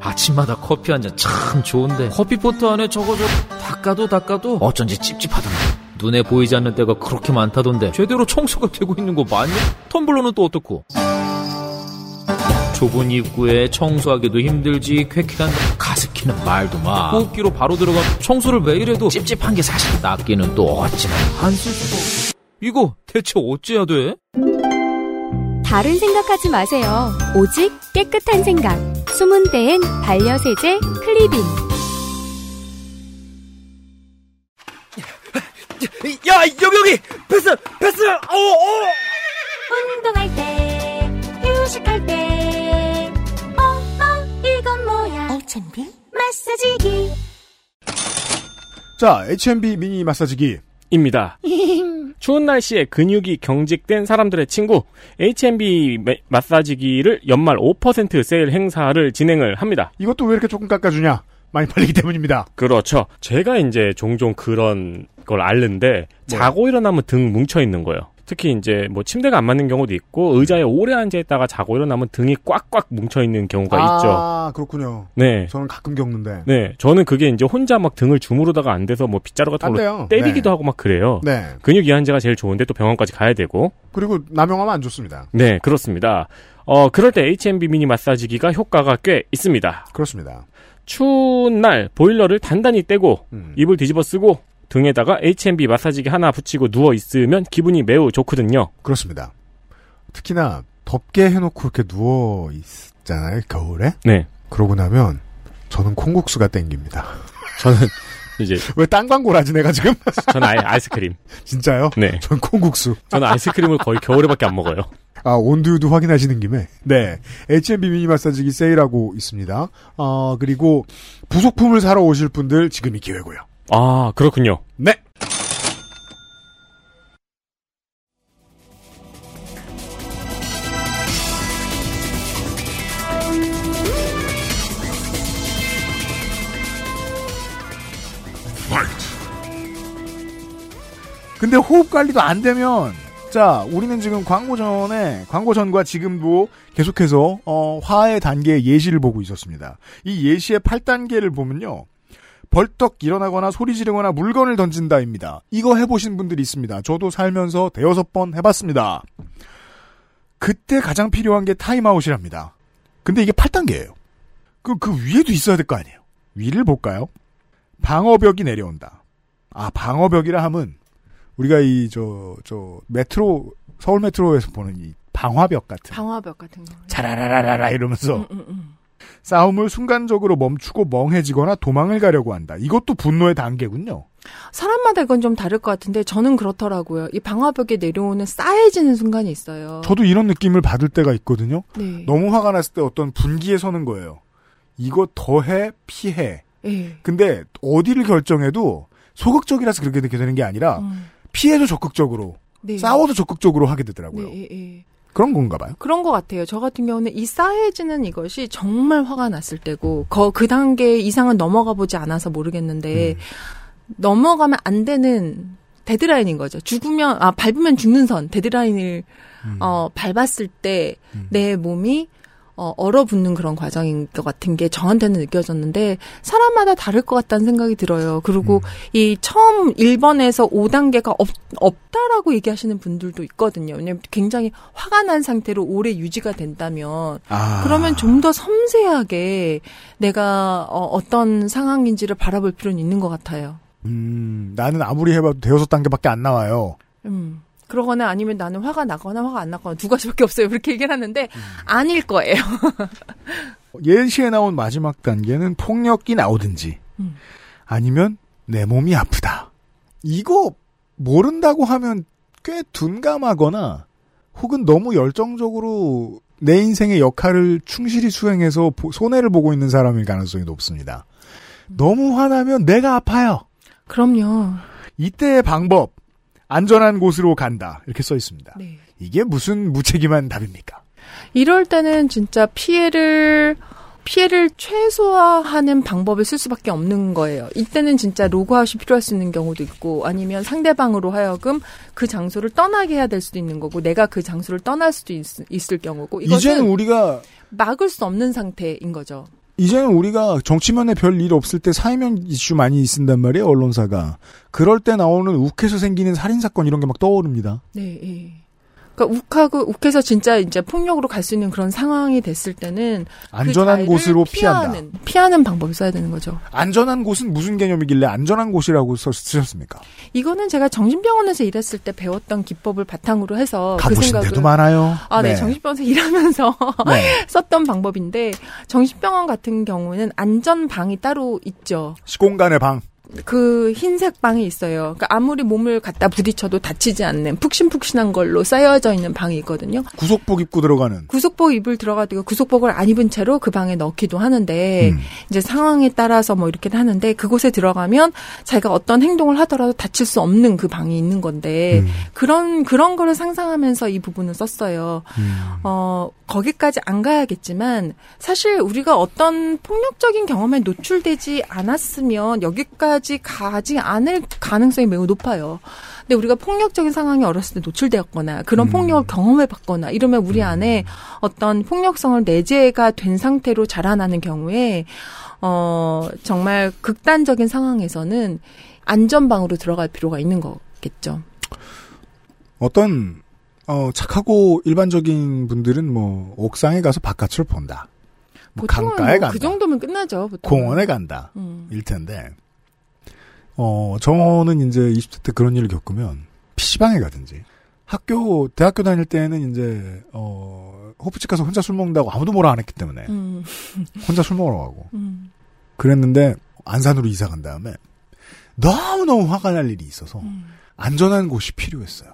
아침마다 커피 한 잔 참 좋은데 커피포트 안에 저거 닦아도 어쩐지 찝찝하던데 눈에 보이지 않는 때가 그렇게 많다던데 제대로 청소가 되고 있는 거 맞냐? 텀블러는 또 어떻고? 좁은 입구에 청소하기도 힘들지 쾌쾌한 가습기는 말도 마 호흡기로 바로 들어가 청소를 매일 해도 찝찝한 게 사실 낫기는 또 어찌나 안 쓸 수도 이거 대체 어찌해야 돼? 다른 생각하지 마세요. 오직 깨끗한 생각. 숨은 데엔 반려세제 클리빈. 야 여기 패스. 오. 운동할 때, 휴식할 때, 이건 뭐야? H&B 마사지기. 자, H&B 미니 마사지기입니다. 추운 날씨에 근육이 경직된 사람들의 친구 H&B 마사지기를 연말 5% 세일 행사를 진행을 합니다. 이것도 왜 이렇게 조금 깎아주냐? 많이 팔리기 때문입니다. 그렇죠. 제가 이제 종종 그런 걸 앓는데 자고 일어나면 등 뭉쳐있는 거예요. 특히 이제 뭐 침대가 안 맞는 경우도 있고 의자에 오래 앉아있다가 자고 일어나면 등이 꽉꽉 뭉쳐있는 경우가 있죠. 아 그렇군요. 네, 저는 가끔 겪는데. 네, 저는 그게 이제 혼자 막 등을 주무르다가 안 돼서 뭐 빗자루 같은 걸로 때리기도 네. 하고 막 그래요. 네. 근육 이완제가 제일 좋은데 또 병원까지 가야 되고. 그리고 남용하면 안 좋습니다. 네, 그렇습니다. 그럴 때 H&B 미니 마사지기가 효과가 꽤 있습니다. 그렇습니다. 추운 날 보일러를 단단히 떼고 이불 뒤집어 쓰고. 등에다가 H&B 마사지기 하나 붙이고 누워있으면 기분이 매우 좋거든요. 그렇습니다. 특히나 덥게 해놓고 그렇게 누워있잖아요. 겨울에. 네. 그러고 나면 저는 콩국수가 땡깁니다. 저는 이제. 왜 딴 광고를 하지 내가 지금? 저는 아이스크림. 진짜요? 네. 전 콩국수. 저는 아이스크림을 거의 겨울에밖에 안 먹어요. 아, 온두유도 확인하시는 김에. 네. H&B 미니 마사지기 세일하고 있습니다. 그리고 부속품을 사러 오실 분들 지금이 기회고요. 아, 그렇군요. 네. 근데 호흡 관리도 안 되면 자, 우리는 지금 광고 전과 지금도 계속해서 화해 단계의 예시를 보고 있었습니다. 이 예시의 8단계를 보면요. 벌떡 일어나거나 소리 지르거나 물건을 던진다입니다. 이거 해보신 분들이 있습니다. 저도 살면서 5-6번 해봤습니다. 그때 가장 필요한 게 타임아웃이랍니다. 근데 이게 8단계예요. 그 위에도 있어야 될 거 아니에요. 위를 볼까요? 방어벽이 내려온다. 아, 방어벽이라 함은 우리가 이 메트로 서울 메트로에서 보는 이 방화벽 같은 거. 자라라라라라 이러면서. 싸움을 순간적으로 멈추고 멍해지거나 도망을 가려고 한다. 이것도 분노의 단계군요. 사람마다 이건 좀 다를 것 같은데 저는 그렇더라고요. 이 방화벽에 내려오는 싸해지는 순간이 있어요. 저도 이런 느낌을 받을 때가 있거든요. 네. 너무 화가 났을 때 어떤 분기에 서는 거예요. 이거 더해 피해. 네. 근데 어디를 결정해도 소극적이라서 그렇게 느껴지는 게 아니라 피해도 적극적으로 네. 싸워도 적극적으로 하게 되더라고요. 네. 그런 건가 봐요. 그런 것 같아요. 저 같은 경우는 이 싸해지는 이것이 정말 화가 났을 때고 그 단계 이상은 넘어가 보지 않아서 모르겠는데 넘어가면 안 되는 데드라인인 거죠. 밟으면 죽는 선 데드라인을 밟았을 때 내 몸이 얼어붙는 그런 과정인 것 같은 게 저한테는 느껴졌는데 사람마다 다를 것 같다는 생각이 들어요. 그리고 이 처음 1번에서 5단계가 없다라고 얘기하시는 분들도 있거든요. 왜냐하면 굉장히 화가 난 상태로 오래 유지가 된다면 그러면 좀 더 섬세하게 내가 어떤 상황인지를 바라볼 필요는 있는 것 같아요. 나는 아무리 해봐도 5-6단계밖에 안 나와요. 그러거나 아니면 나는 화가 나거나 화가 안 났거나 두 가지밖에 없어요. 그렇게 얘기를 하는데 아닐 거예요. 예시에 나온 마지막 단계는 폭력이 나오든지 아니면 내 몸이 아프다. 이거 모른다고 하면 꽤 둔감하거나 혹은 너무 열정적으로 내 인생의 역할을 충실히 수행해서 손해를 보고 있는 사람일 가능성이 높습니다. 너무 화나면 내가 아파요. 그럼요. 이때의 방법, 안전한 곳으로 간다. 이렇게 써 있습니다. 네. 이게 무슨 무책임한 답입니까? 이럴 때는 진짜 피해를 최소화하는 방법을 쓸 수밖에 없는 거예요. 이때는 진짜 로그아웃이 필요할 수 있는 경우도 있고 아니면 상대방으로 하여금 그 장소를 떠나게 해야 될 수도 있는 거고 내가 그 장소를 떠날 수도 있을 경우고 이제는 우리가 막을 수 없는 상태인 거죠. 이제는 우리가 정치면에 별일 없을 때 사회면 이슈 많이 쓴단 말이에요. 언론사가. 그럴 때 나오는 욱해서 생기는 살인사건 이런 게 막 떠오릅니다. 네. 예. 그러니까 욱해서 진짜 이제 폭력으로 갈 수 있는 그런 상황이 됐을 때는 안전한 그 곳으로 피하는 방법을 써야 되는 거죠. 안전한 곳은 무슨 개념이길래 안전한 곳이라고 쓰셨습니까? 이거는 제가 정신병원에서 일했을 때 배웠던 기법을 바탕으로 해서 가보신 데도 많아요. 아, 네. 정신병원에서 일하면서 네. 썼던 방법인데 정신병원 같은 경우는 안전 방이 따로 있죠. 시공간의 방. 그 흰색 방이 있어요. 그러니까 아무리 몸을 갖다 부딪혀도 다치지 않는 푹신푹신한 걸로 쌓여져 있는 방이 있거든요. 구속복 입고 들어가는. 구속복 입을 들어가도 구속복을 안 입은 채로 그 방에 넣기도 하는데 이제 상황에 따라서 뭐 이렇게 하는데 그곳에 들어가면 자기가 어떤 행동을 하더라도 다칠 수 없는 그 방이 있는 건데 그런 거를 상상하면서 이 부분을 썼어요. 거기까지 안 가야겠지만 사실 우리가 어떤 폭력적인 경험에 노출되지 않았으면 여기까지 가지 않을 가능성이 매우 높아요. 근데 우리가 폭력적인 상황에 어렸을 때 노출되었거나 그런 폭력을 경험해봤거나 이러면 우리 안에 어떤 폭력성을 내재가 된 상태로 자라나는 경우에 정말 극단적인 상황에서는 안전방으로 들어갈 필요가 있는 거겠죠. 어떤 착하고 일반적인 분들은 뭐 옥상에 가서 바깥을 본다. 뭐 강가에 간다. 그 정도면 끝나죠. 보통. 공원에 간다. 일 텐데. 저는 이제 20대 때 그런 일을 겪으면 PC방에 가든지 대학교 다닐 때는 이제 호프집 가서 혼자 술 먹는다고 아무도 뭐라 안 했기 때문에 혼자 술 먹으러 가고 그랬는데 안산으로 이사 간 다음에 너무너무 화가 날 일이 있어서 안전한 곳이 필요했어요.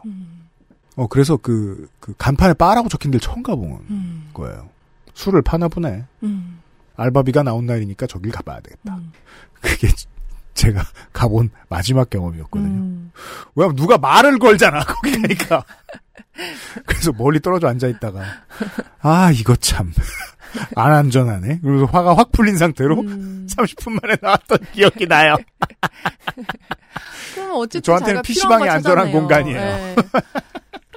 그래서 그 간판에 바라고 적힌 데를 처음 가본 거예요. 술을 파나 보네. 알바비가 나온 날이니까 저길 가봐야 되겠다. 그게 제가 가본 마지막 경험이었거든요. 왜냐면 누가 말을 걸잖아, 거기 가니까. 그래서 멀리 떨어져 앉아있다가, 이거 참, 안 안전하네. 그래서 화가 확 풀린 상태로 30분 만에 나왔던 기억이 나요. 그럼 어쨌든 저한테는 PC방이 안전한 공간이에요. 네.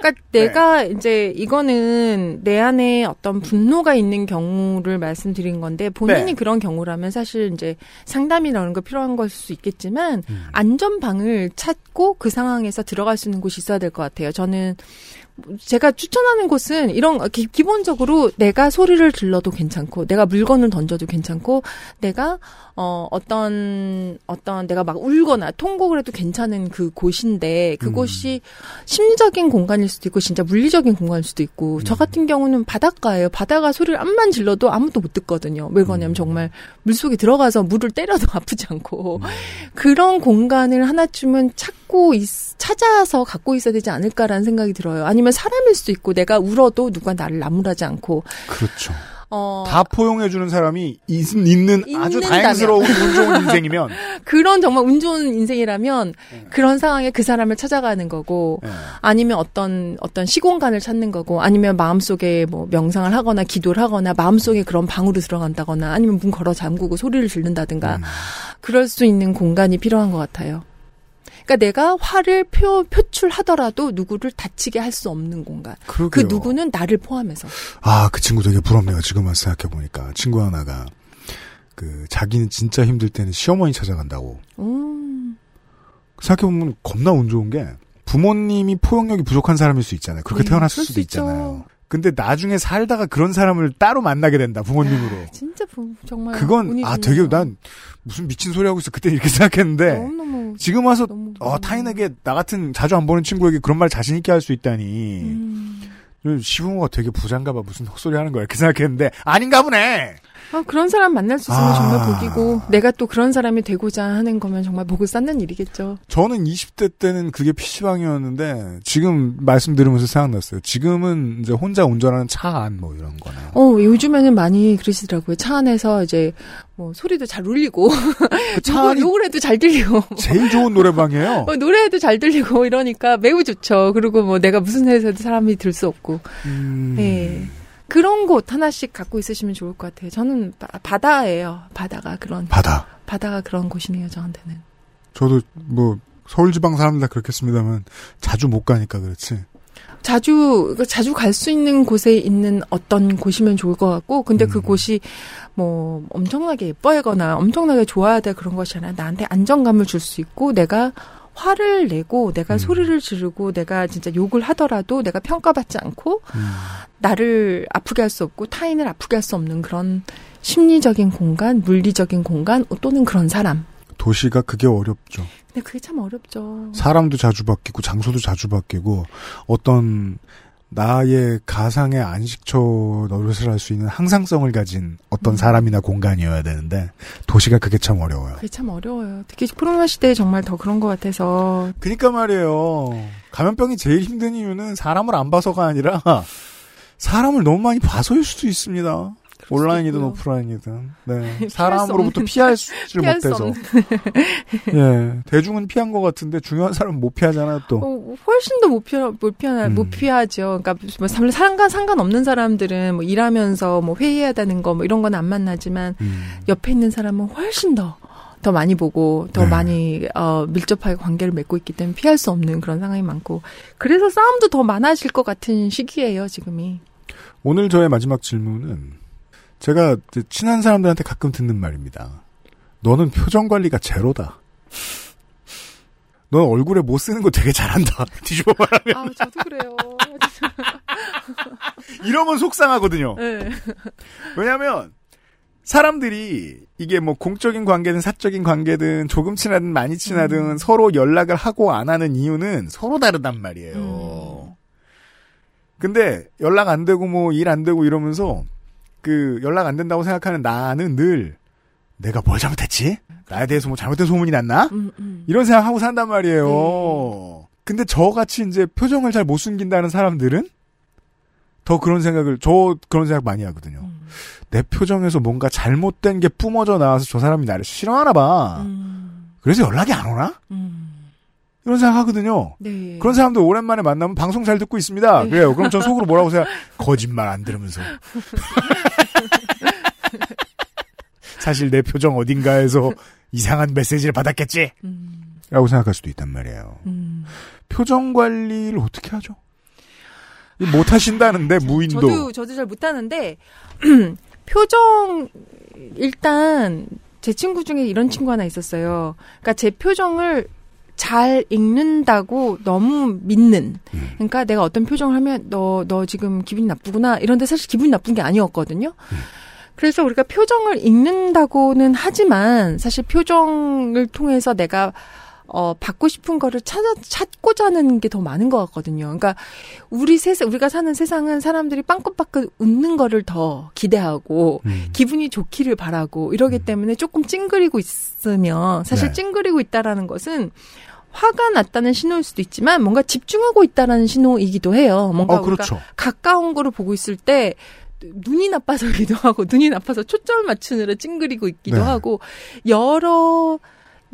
그러니까 내가 이제 이거는 내 안에 어떤 분노가 있는 경우를 말씀드린 건데 본인이 그런 경우라면 사실 이제 상담이라는 거 필요한 걸 수 있겠지만 안전방을 찾고 그 상황에서 들어갈 수 있는 곳이 있어야 될 것 같아요. 저는 제가 추천하는 곳은 이런 기본적으로 내가 소리를 질러도 괜찮고 내가 물건을 던져도 괜찮고 내가 어떤 내가 막 울거나 통곡을 해도 괜찮은 그 곳인데 그곳이 심리적인 공간일 수도 있고 진짜 물리적인 공간일 수도 있고 저 같은 경우는 바닷가예요. 바다가 소리를 암만 질러도 아무도 못 듣거든요. 왜 그러냐면 정말 물속에 들어가서 물을 때려도 아프지 않고 그런 공간을 하나쯤은 찾아서 갖고 있어야 되지 않을까라는 생각이 들어요. 아니면 사람일 수도 있고 내가 울어도 누가 나를 나무라지 않고. 그렇죠. 다 포용해주는 사람이 있는 아주 다행스러운 운 좋은 인생이면 그런 정말 운 좋은 인생이라면 그런 상황에 그 사람을 찾아가는 거고 아니면 어떤 시공간을 찾는 거고 아니면 마음속에 뭐 명상을 하거나 기도를 하거나 마음속에 그런 방으로 들어간다거나 아니면 문 걸어 잠그고 소리를 지른다든가 그럴 수 있는 공간이 필요한 것 같아요. 그러니까 내가 화를 표출하더라도 누구를 다치게 할 수 없는 공간. 그러게요. 그 누구는 나를 포함해서. 그 친구 되게 부럽네요. 지금만 생각해보니까. 친구 하나가 자기는 진짜 힘들 때는 시어머니 찾아간다고. 생각해보면 겁나 운 좋은 게 부모님이 포용력이 부족한 사람일 수 있잖아요. 그렇게 태어났을 수도 있잖아요. 근데 나중에 살다가 그런 사람을 따로 만나게 된다. 부모님으로. 진짜 정말 그건 운이 되게 난 무슨 미친 소리 하고 있어. 그때 이렇게 생각했는데 너무너무, 지금 와서 너무. 타인에게 나 같은 자주 안 보는 친구에게 그런 말 자신 있게 할 수 있다니. 시부모가 되게 부자인가 봐. 무슨 헛소리 하는 거야. 이렇게 생각했는데 아닌가 보네. 아, 그런 사람 만날 수 있으면 정말 복이고, 내가 또 그런 사람이 되고자 하는 거면 정말 복을 쌓는 일이겠죠. 저는 20대 때는 그게 PC방이었는데, 지금 말씀 들으면서 생각났어요. 지금은 이제 혼자 운전하는 차 안 뭐 이런 거나. 요즘에는 많이 그러시더라고요. 차 안에서 이제, 뭐, 소리도 잘 울리고, 그 욕을 해도 잘 들리고. 제일 좋은 노래방이에요. 노래해도 잘 들리고 이러니까 매우 좋죠. 그리고 뭐 내가 무슨 회사에도 사람이 들 수 없고. 네. 그런 곳 하나씩 갖고 있으시면 좋을 것 같아요. 저는 바다예요. 바다가 그런. 바다. 바다가 그런 곳이네요, 저한테는. 저도 뭐, 서울지방 사람들 다 그렇겠습니다만, 자주 못 가니까 그렇지. 자주 갈 수 있는 곳에 있는 어떤 곳이면 좋을 것 같고, 근데 그 곳이 뭐 엄청나게 예뻐하거나 엄청나게 좋아야 될 그런 것이 아니라 나한테 안정감을 줄 수 있고, 내가 화를 내고, 내가 소리를 지르고, 내가 진짜 욕을 하더라도 내가 평가받지 않고, 나를 아프게 할 수 없고 타인을 아프게 할 수 없는 그런 심리적인 공간, 물리적인 공간, 또는 그런 사람. 도시가 그게 어렵죠. 근데 그게 참 어렵죠. 사람도 자주 바뀌고 장소도 자주 바뀌고 어떤 나의 가상의 안식처 노릇을 할 수 있는 항상성을 가진 어떤 사람이나 공간이어야 되는데 도시가 그게 참 어려워요. 그게 참 어려워요. 특히 코로나 시대에 정말 더 그런 것 같아서. 그러니까 말이에요. 감염병이 제일 힘든 이유는 사람을 안 봐서가 아니라 사람을 너무 많이 봐서일 수도 있습니다. 온라인이든 있고요. 오프라인이든. 네. 사람으로부터 피할 수를 못해서. 예. 대중은 피한 것 같은데 중요한 사람은 못 피하잖아, 또. 훨씬 더 못 피하죠. 그러니까, 뭐, 상관없는 사람들은 뭐, 일하면서 뭐, 회의해야 되는 거, 뭐, 이런 건 안 만나지만, 옆에 있는 사람은 훨씬 더 많이 보고, 더 많이, 밀접하게 관계를 맺고 있기 때문에 피할 수 없는 그런 상황이 많고. 그래서 싸움도 더 많아질 것 같은 시기예요, 지금이. 오늘 저의 마지막 질문은, 제가 친한 사람들한테 가끔 듣는 말입니다. 너는 표정 관리가 제로다. 넌 얼굴에 못 쓰는 거 되게 잘한다. 뒤집어 말하면. 아, 저도 그래요. 이러면 속상하거든요. 네. 왜냐하면 사람들이 이게 뭐 공적인 관계든 사적인 관계든 조금 친하든 많이 친하든 서로 연락을 하고 안 하는 이유는 서로 다르단 말이에요. 근데 연락 안 되고 뭐 일 안 되고 이러면서 그 연락 안 된다고 생각하는 나는 늘 내가 뭘 잘못했지? 나에 대해서 뭐 잘못된 소문이 났나? 이런 생각하고 산단 말이에요. 근데 저같이 이제 표정을 잘 못 숨긴다는 사람들은 더 그런 생각 많이 하거든요. 내 표정에서 뭔가 잘못된 게 뿜어져 나와서 저 사람이 나를 싫어하나 봐. 그래서 연락이 안 오나? 이런 생각 하거든요. 네. 그런 사람들 오랜만에 만나면 방송 잘 듣고 있습니다. 네. 그래요. 그럼 전 속으로 뭐라고 생각, 거짓말 안 들으면서. 사실 내 표정 어딘가에서 이상한 메시지를 받았겠지? 라고 생각할 수도 있단 말이에요. 표정 관리를 어떻게 하죠? 못 하신다는데, 무인도. 저도 잘 못하는데, 일단, 제 친구 중에 이런 친구 하나 있었어요. 그러니까 제 표정을 잘 읽는다고 너무 믿는. 그러니까 내가 어떤 표정을 하면 너 지금 기분이 나쁘구나. 이런데 사실 기분이 나쁜 게 아니었거든요. 그래서 우리가 표정을 읽는다고는 하지만 사실 표정을 통해서 내가 받고 싶은 거를 찾고자 하는 게 더 많은 것 같거든요. 그러니까 우리가 사는 세상은 사람들이 빵긋빵긋 웃는 거를 더 기대하고 기분이 좋기를 바라고 이러기 때문에 조금 찡그리고 있으면 사실 네. 찡그리고 있다라는 것은 화가 났다는 신호일 수도 있지만 뭔가 집중하고 있다라는 신호이기도 해요. 뭔가 그렇죠. 우리가 가까운 거를 보고 있을 때 눈이 나빠서기도 하고 눈이 나빠서 초점을 맞추느라 찡그리고 있기도 네. 하고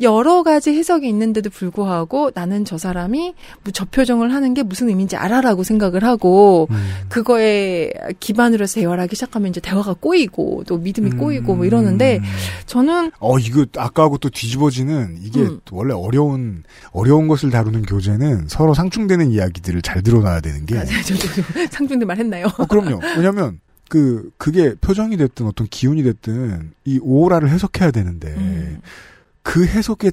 여러 가지 해석이 있는데도 불구하고 나는 저 사람이 저 표정을 하는 게 무슨 의미인지 알아라고 생각을 하고 그거에 기반으로 해서 대화를 하기 시작하면 이제 대화가 꼬이고 또 믿음이 꼬이고 뭐 이러는데 저는 이거 아까하고 또 뒤집어지는 이게 원래 어려운 것을 다루는 교재는 서로 상충되는 이야기들을 잘 들어놔야 되는 게 상충된 말 했나요? 그럼요. 왜냐하면 그게 표정이 됐든 어떤 기운이 됐든 이 오라를 해석해야 되는데 그 해석이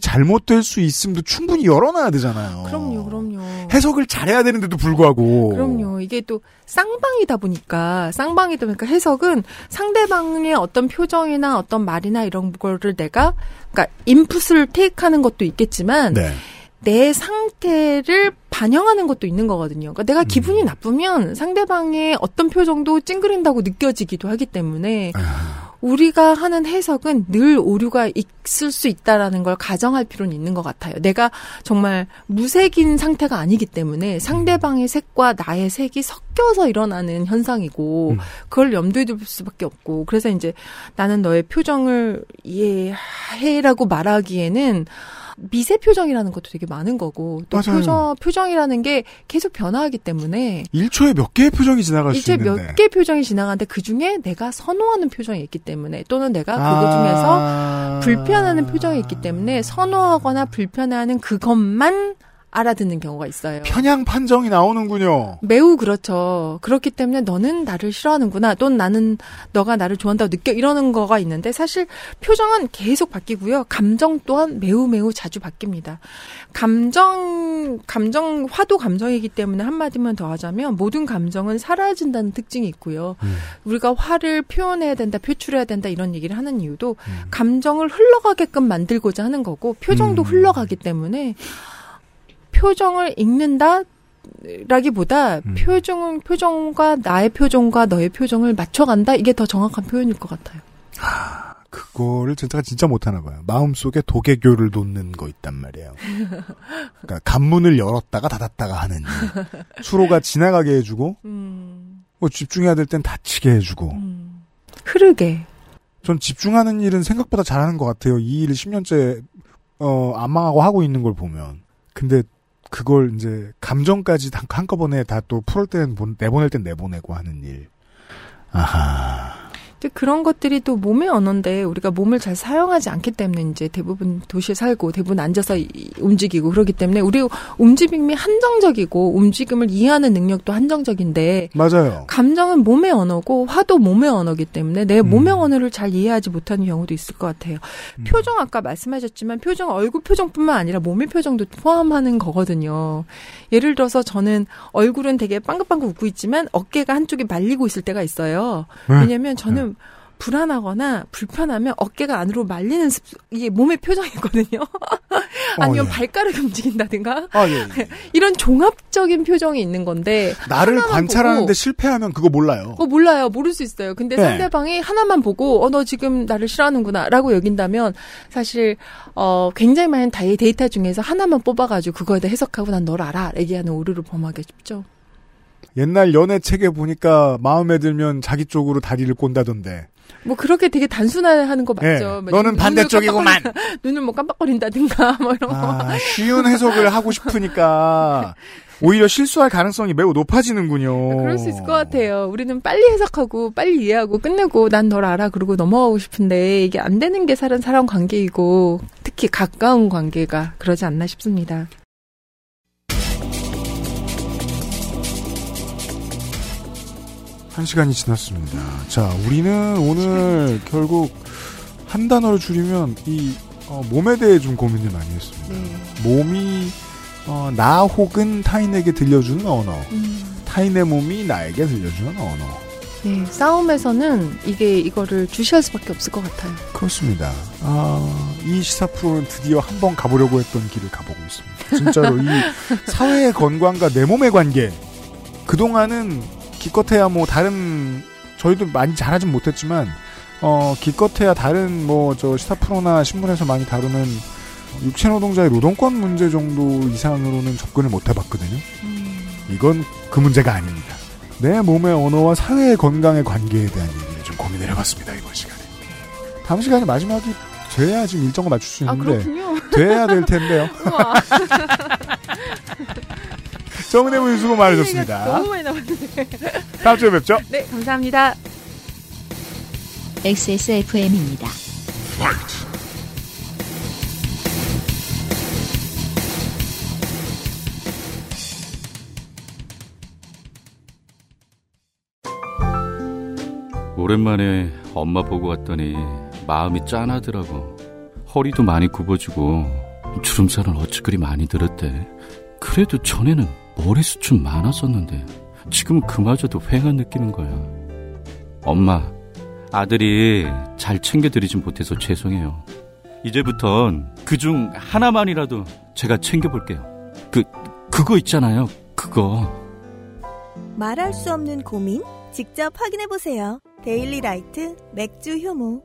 잘못될 수 있음도 충분히 열어놔야 되잖아요. 그럼요. 해석을 잘해야 되는데도 불구하고. 그럼요. 이게 또 쌍방이다 보니까 해석은 상대방의 어떤 표정이나 어떤 말이나 이런 거를 내가, 그러니까 인풋을 테이크하는 것도 있겠지만, 네. 내 상태를 반영하는 것도 있는 거거든요. 그러니까 내가 기분이 나쁘면 상대방의 어떤 표정도 찡그린다고 느껴지기도 하기 때문에 우리가 하는 해석은 늘 오류가 있을 수 있다라는 걸 가정할 필요는 있는 것 같아요. 내가 정말 무색인 상태가 아니기 때문에 상대방의 색과 나의 색이 섞여서 일어나는 현상이고 그걸 염두에 둘 수밖에 없고, 그래서 이제 나는 너의 표정을 이해해라고 말하기에는 미세 표정이라는 것도 되게 많은 거고, 또 표정이라는 게 계속 변화하기 때문에 1초에 몇 개의 표정이 지나갈 수 있는데 1초에 몇 개의 표정이 지나가는데 그중에 내가 선호하는 표정이 있기 때문에, 또는 내가 그거 중에서 불편하는 표정이 있기 때문에 선호하거나 불편해하는 그것만 알아듣는 경우가 있어요. 편향 판정이 나오는군요. 매우 그렇죠. 그렇기 때문에 너는 나를 싫어하는구나, 또는 나는 너가 나를 좋아한다고 느껴, 이러는 거가 있는데, 사실 표정은 계속 바뀌고요. 감정 또한 매우 매우 자주 바뀝니다. 감정 화도 감정이기 때문에 한마디만 더 하자면 모든 감정은 사라진다는 특징이 있고요. 우리가 화를 표현해야 된다, 표출해야 된다 이런 얘기를 하는 이유도 감정을 흘러가게끔 만들고자 하는 거고, 표정도 흘러가기 때문에 표정을 읽는다라기보다 표정과 나의 표정과 너의 표정을 맞춰간다? 이게 더 정확한 표현일 것 같아요. 하, 그거를 제가 진짜 못하나 봐요. 마음속에 도개교를 놓는 거 있단 말이에요. 그러니까 간문을 열었다가 닫았다가 하는 수로가 지나가게 해주고 뭐 집중해야 될 땐 다치게 해주고 흐르게. 전 집중하는 일은 생각보다 잘하는 것 같아요. 이 일을 10년째 안망하고 하고 있는 걸 보면. 근데 그걸 이제 감정까지 한꺼번에 다 또 풀을 때는 내보낼 땐 내보내고 하는 일. 아하. 근데 그런 것들이 또 몸의 언어인데 우리가 몸을 잘 사용하지 않기 때문에 이제 대부분 도시에 살고 대부분 앉아서 움직이고 그러기 때문에 우리 움직임이 한정적이고 움직임을 이해하는 능력도 한정적인데, 맞아요. 감정은 몸의 언어고 화도 몸의 언어이기 때문에 내 몸의 언어를 잘 이해하지 못하는 경우도 있을 것 같아요. 표정 아까 말씀하셨지만 표정, 얼굴 표정뿐만 아니라 몸의 표정도 포함하는 거거든요. 예를 들어서 저는 얼굴은 되게 빵긋빵긋 웃고 있지만 어깨가 한쪽이 말리고 있을 때가 있어요. 왜냐하면 저는 불안하거나 불편하면 어깨가 안으로 말리는 이게 몸의 표정이거든요. 아니면 예. 발가락이 움직인다든가 예. 이런 종합적인 표정이 있는 건데, 나를 관찰하는데 보고, 실패하면 그거 몰라요. 몰라요. 모를 수 있어요. 근데 네. 상대방이 하나만 보고 너 지금 나를 싫어하는구나 라고 여긴다면 사실 굉장히 많은 데이터 중에서 하나만 뽑아가지고 그거에다 해석하고 난 널 알아 얘기하는 오류를 범하기 쉽죠. 옛날 연애책에 보니까 마음에 들면 자기 쪽으로 다리를 꼰다던데. 뭐 그렇게 되게 단순화하는 거 맞죠. 네. 너는 반대쪽이구만. 눈을 뭐 깜빡거린다든가 뭐 이런 거. 쉬운 해석을 하고 싶으니까 오히려 실수할 가능성이 매우 높아지는군요. 그럴 수 있을 것 같아요. 우리는 빨리 해석하고 빨리 이해하고 끝내고 난 널 알아 그러고 넘어가고 싶은데 이게 안 되는 게 사람 관계이고, 특히 가까운 관계가 그러지 않나 싶습니다. 한 시간이 지났습니다. 자, 우리는 오늘 결국 한 단어를 줄이면 이 몸에 대해 좀 고민을 많이 했습니다. 몸이 나 혹은 타인에게 들려주는 언어, 타인의 몸이 나에게 들려주는 언어. 네, 싸움에서는 이거를 주시할 수밖에 없을 것 같아요. 그렇습니다. 이 시사 프로는 드디어 한번 가보려고 했던 길을 가보고 있습니다. 진짜로 이 사회의 건강과 내 몸의 관계, 그동안은 기껏해야 뭐 다른, 저희도 많이 잘하진 못했지만 기껏해야 다른 뭐 저 시사 프로나 신문에서 많이 다루는 육체 노동자의 노동권 문제 정도 이상으로는 접근을 못 해봤거든요. 이건 그 문제가 아닙니다. 내 몸의 언어와 사회의 건강의 관계에 대한 얘기를 좀 고민을 해봤습니다. 이번 시간에. 다음 시간이 마지막이 돼야 지금 일정을 맞출 수 있는데. 그렇군요. 돼야 될 텐데요. 정은혜 분 수고 많으셨습니다. 너무 많이 나왔는데. 다음 주에 뵙죠. 네, 감사합니다. XSFM입니다. Fight. 오랜만에 엄마 보고 왔더니 마음이 짠하더라고. 허리도 많이 굽어지고 주름살은 어찌 그리 많이 들었대. 그래도 전에는 머리숱 좀 많았었는데 지금은 그마저도 휑한 느끼는 거야. 엄마, 아들이 잘 챙겨드리진 못해서 죄송해요. 이제부턴 그중 하나만이라도 제가 챙겨볼게요. 그거 있잖아요, 그거. 말할 수 없는 고민? 직접 확인해보세요. 데일리라이트 맥주 효모.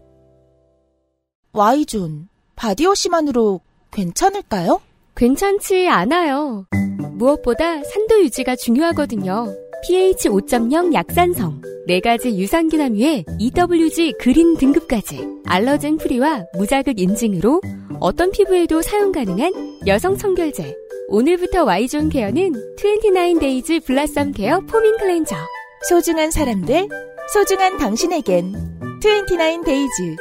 Y존, 바디워시만으로 괜찮을까요? 괜찮지 않아요. 무엇보다 산도 유지가 중요하거든요. pH 5.0 약산성, 4가지 유산균 함유에 EWG 그린 등급까지, 알러젠 프리와 무자극 인증으로 어떤 피부에도 사용 가능한 여성 청결제. 오늘부터 Y존 케어는 29데이즈 블라썸 케어 포밍 클렌저. 소중한 사람들, 소중한 당신에겐 29데이즈.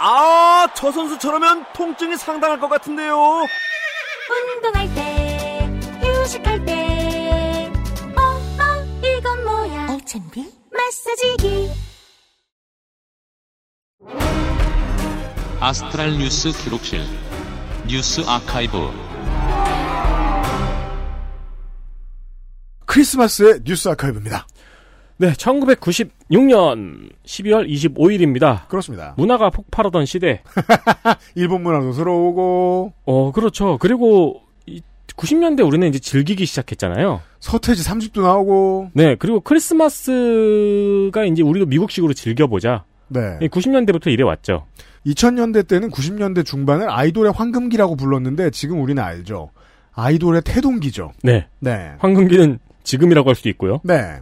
아, 저 선수처럼면 통증이 상당할 것 같은데요. 운동할 때, 휴식할 때, 이건 뭐야? 알찬비 마사지기. 아스트랄 뉴스 기록실, 뉴스 아카이브. 크리스마스의 뉴스 아카이브입니다. 네, 1996년 12월 25일입니다. 그렇습니다. 문화가 폭발하던 시대. 일본 문화도 들어오고. 그렇죠. 그리고 90년대 우리는 이제 즐기기 시작했잖아요. 서태지 3집도 나오고. 네, 그리고 크리스마스가 이제 우리도 미국식으로 즐겨보자. 네. 90년대부터 이래 왔죠. 2000년대 때는 90년대 중반을 아이돌의 황금기라고 불렀는데 지금 우리는 알죠. 아이돌의 태동기죠. 네. 네. 황금기는 지금이라고 할 수도 있고요. 네.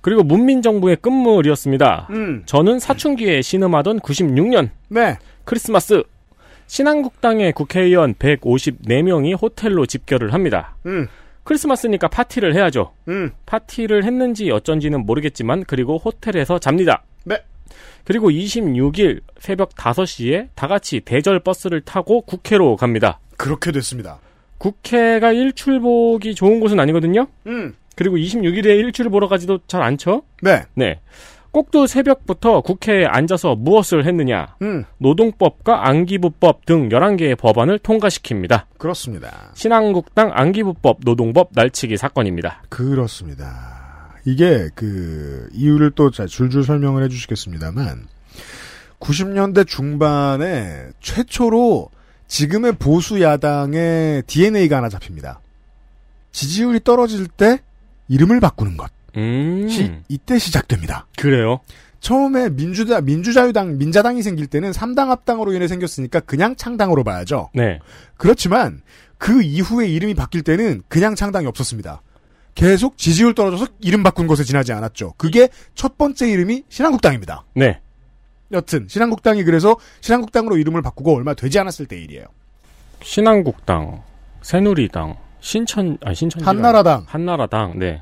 그리고 문민정부의 끝물이었습니다. 저는 사춘기에 신음하던 96년. 네. 크리스마스. 신한국당의 국회의원 154명이 호텔로 집결을 합니다. 크리스마스니까 파티를 해야죠. 파티를 했는지 어쩐지는 모르겠지만 그리고 호텔에서 잡니다. 네. 그리고 26일 새벽 5시에 다 같이 대절 버스를 타고 국회로 갑니다. 그렇게 됐습니다. 국회가 일출보기 좋은 곳은 아니거든요. 그리고 26일에 일출을 보러 가지도 잘 않죠. 네. 네. 꼭두 새벽부터 국회에 앉아서 무엇을 했느냐. 노동법과 안기부법 등 11개의 법안을 통과시킵니다. 그렇습니다. 신한국당 안기부법 노동법 날치기 사건입니다. 그렇습니다. 이게 이유를 또 줄줄 설명을 해주시겠습니다만 90년대 중반에 최초로 지금의 보수 야당의 DNA가 하나 잡힙니다. 지지율이 떨어질 때 이름을 바꾸는 것. 이때 시작됩니다. 그래요? 처음에 민주자유당, 민자당이 생길 때는 3당 합당으로 인해 생겼으니까 그냥 창당으로 봐야죠. 네. 그렇지만 그 이후에 이름이 바뀔 때는 그냥 창당이 없었습니다. 계속 지지율 떨어져서 이름 바꾼 것에 지나지 않았죠. 그게 첫 번째 이름이 신한국당입니다. 네. 여튼 신한국당이 그래서 신한국당으로 이름을 바꾸고 얼마 되지 않았을 때 일이에요. 신한국당, 새누리당, 한나라당, 네,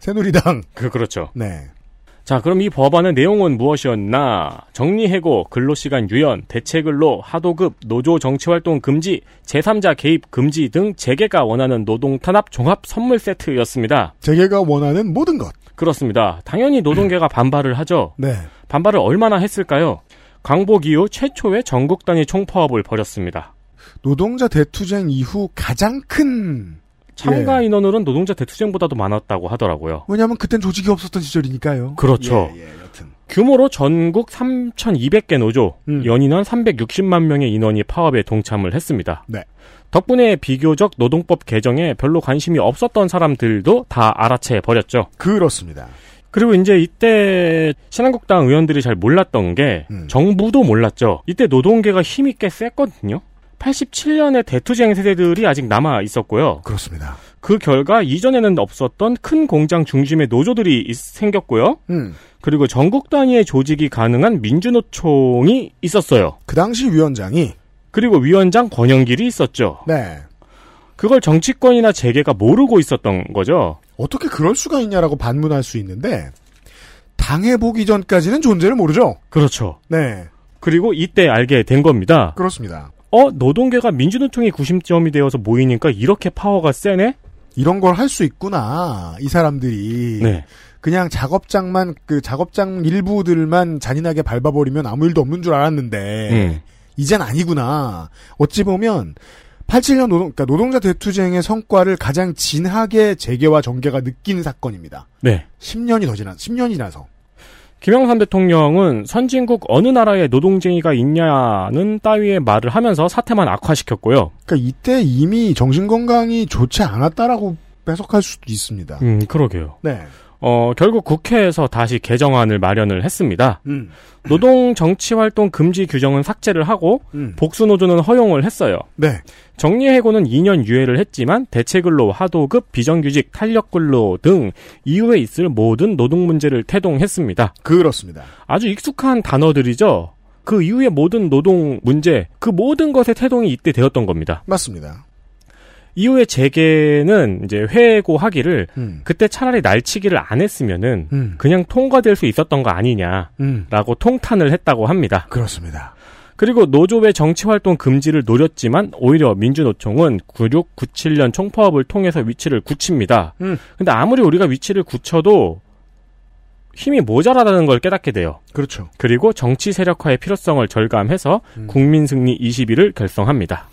새누리당, 그렇죠. 네. 자, 그럼 이 법안의 내용은 무엇이었나? 정리해고, 근로시간 유연, 대체근로, 하도급, 노조 정치활동 금지, 제3자 개입 금지 등 재계가 원하는 노동 탄압 종합 선물 세트였습니다. 재계가 원하는 모든 것. 그렇습니다. 당연히 노동계가 반발을 하죠. 네. 반발을 얼마나 했을까요? 광복 이후 최초의 전국 단위 총파업을 벌였습니다. 노동자 대투쟁 이후 가장 큰 참가 인원으로는 노동자 대투쟁보다도 많았다고 하더라고요. 왜냐하면 그땐 조직이 없었던 시절이니까요. 그렇죠. 여튼. 규모로 전국 3,200개 노조, 연인원 360만 명의 인원이 파업에 동참을 했습니다. 네. 덕분에 비교적 노동법 개정에 별로 관심이 없었던 사람들도 다 알아채버렸죠. 그렇습니다. 그리고 이제 이때 신한국당 의원들이 잘 몰랐던 게 정부도 몰랐죠. 이때 노동계가 힘이 꽤 셌거든요. 87년의 대투쟁 세대들이 아직 남아 있었고요. 그렇습니다. 그 결과 이전에는 없었던 큰 공장 중심의 노조들이 생겼고요. 그리고 전국 단위의 조직이 가능한 민주노총이 있었어요. 그 당시 위원장이. 그리고 위원장 권영길이 있었죠. 네. 그걸 정치권이나 재계가 모르고 있었던 거죠. 어떻게 그럴 수가 있냐라고 반문할 수 있는데 당해보기 전까지는 존재를 모르죠. 그렇죠. 네. 그리고 이때 알게 된 겁니다. 그렇습니다. 노동계가 민주노총이 구심점이 되어서 모이니까 이렇게 파워가 세네? 이런 걸 할 수 있구나, 이 사람들이. 네. 그냥 작업장 일부들만 잔인하게 밟아버리면 아무 일도 없는 줄 알았는데 이젠 아니구나. 어찌 보면 87년 그러니까 노동자 대투쟁의 성과를 가장 진하게 재계와 정계가 느낀 사건입니다. 네. 10년이 지나서. 김영삼 대통령은 선진국 어느 나라에 노동쟁의가 있냐는 따위의 말을 하면서 사태만 악화시켰고요. 그러니까 이때 이미 정신건강이 좋지 않았다라고 해석할 수도 있습니다. 그러게요. 네. 결국 국회에서 다시 개정안을 마련을 했습니다. 노동 정치 활동 금지 규정은 삭제를 하고 복수 노조는 허용을 했어요. 네. 정리 해고는 2년 유예를 했지만 대체 근로, 하도급, 비정규직, 탄력 근로 등 이후에 있을 모든 노동 문제를 태동했습니다. 그렇습니다. 아주 익숙한 단어들이죠. 그 이후에 모든 노동 문제, 그 모든 것의 태동이 이때 되었던 겁니다. 맞습니다. 이후에 재개는 이제 회고하기를 그때 차라리 날치기를 안 했으면은 그냥 통과될 수 있었던 거 아니냐라고 통탄을 했다고 합니다. 그렇습니다. 그리고 노조의 정치활동 금지를 노렸지만 오히려 민주노총은 96, 97년 총파업을 통해서 위치를 굳힙니다. 근데 아무리 우리가 위치를 굳혀도 힘이 모자라다는 걸 깨닫게 돼요. 그렇죠. 그리고 정치 세력화의 필요성을 절감해서 국민 승리 20일을 결성합니다.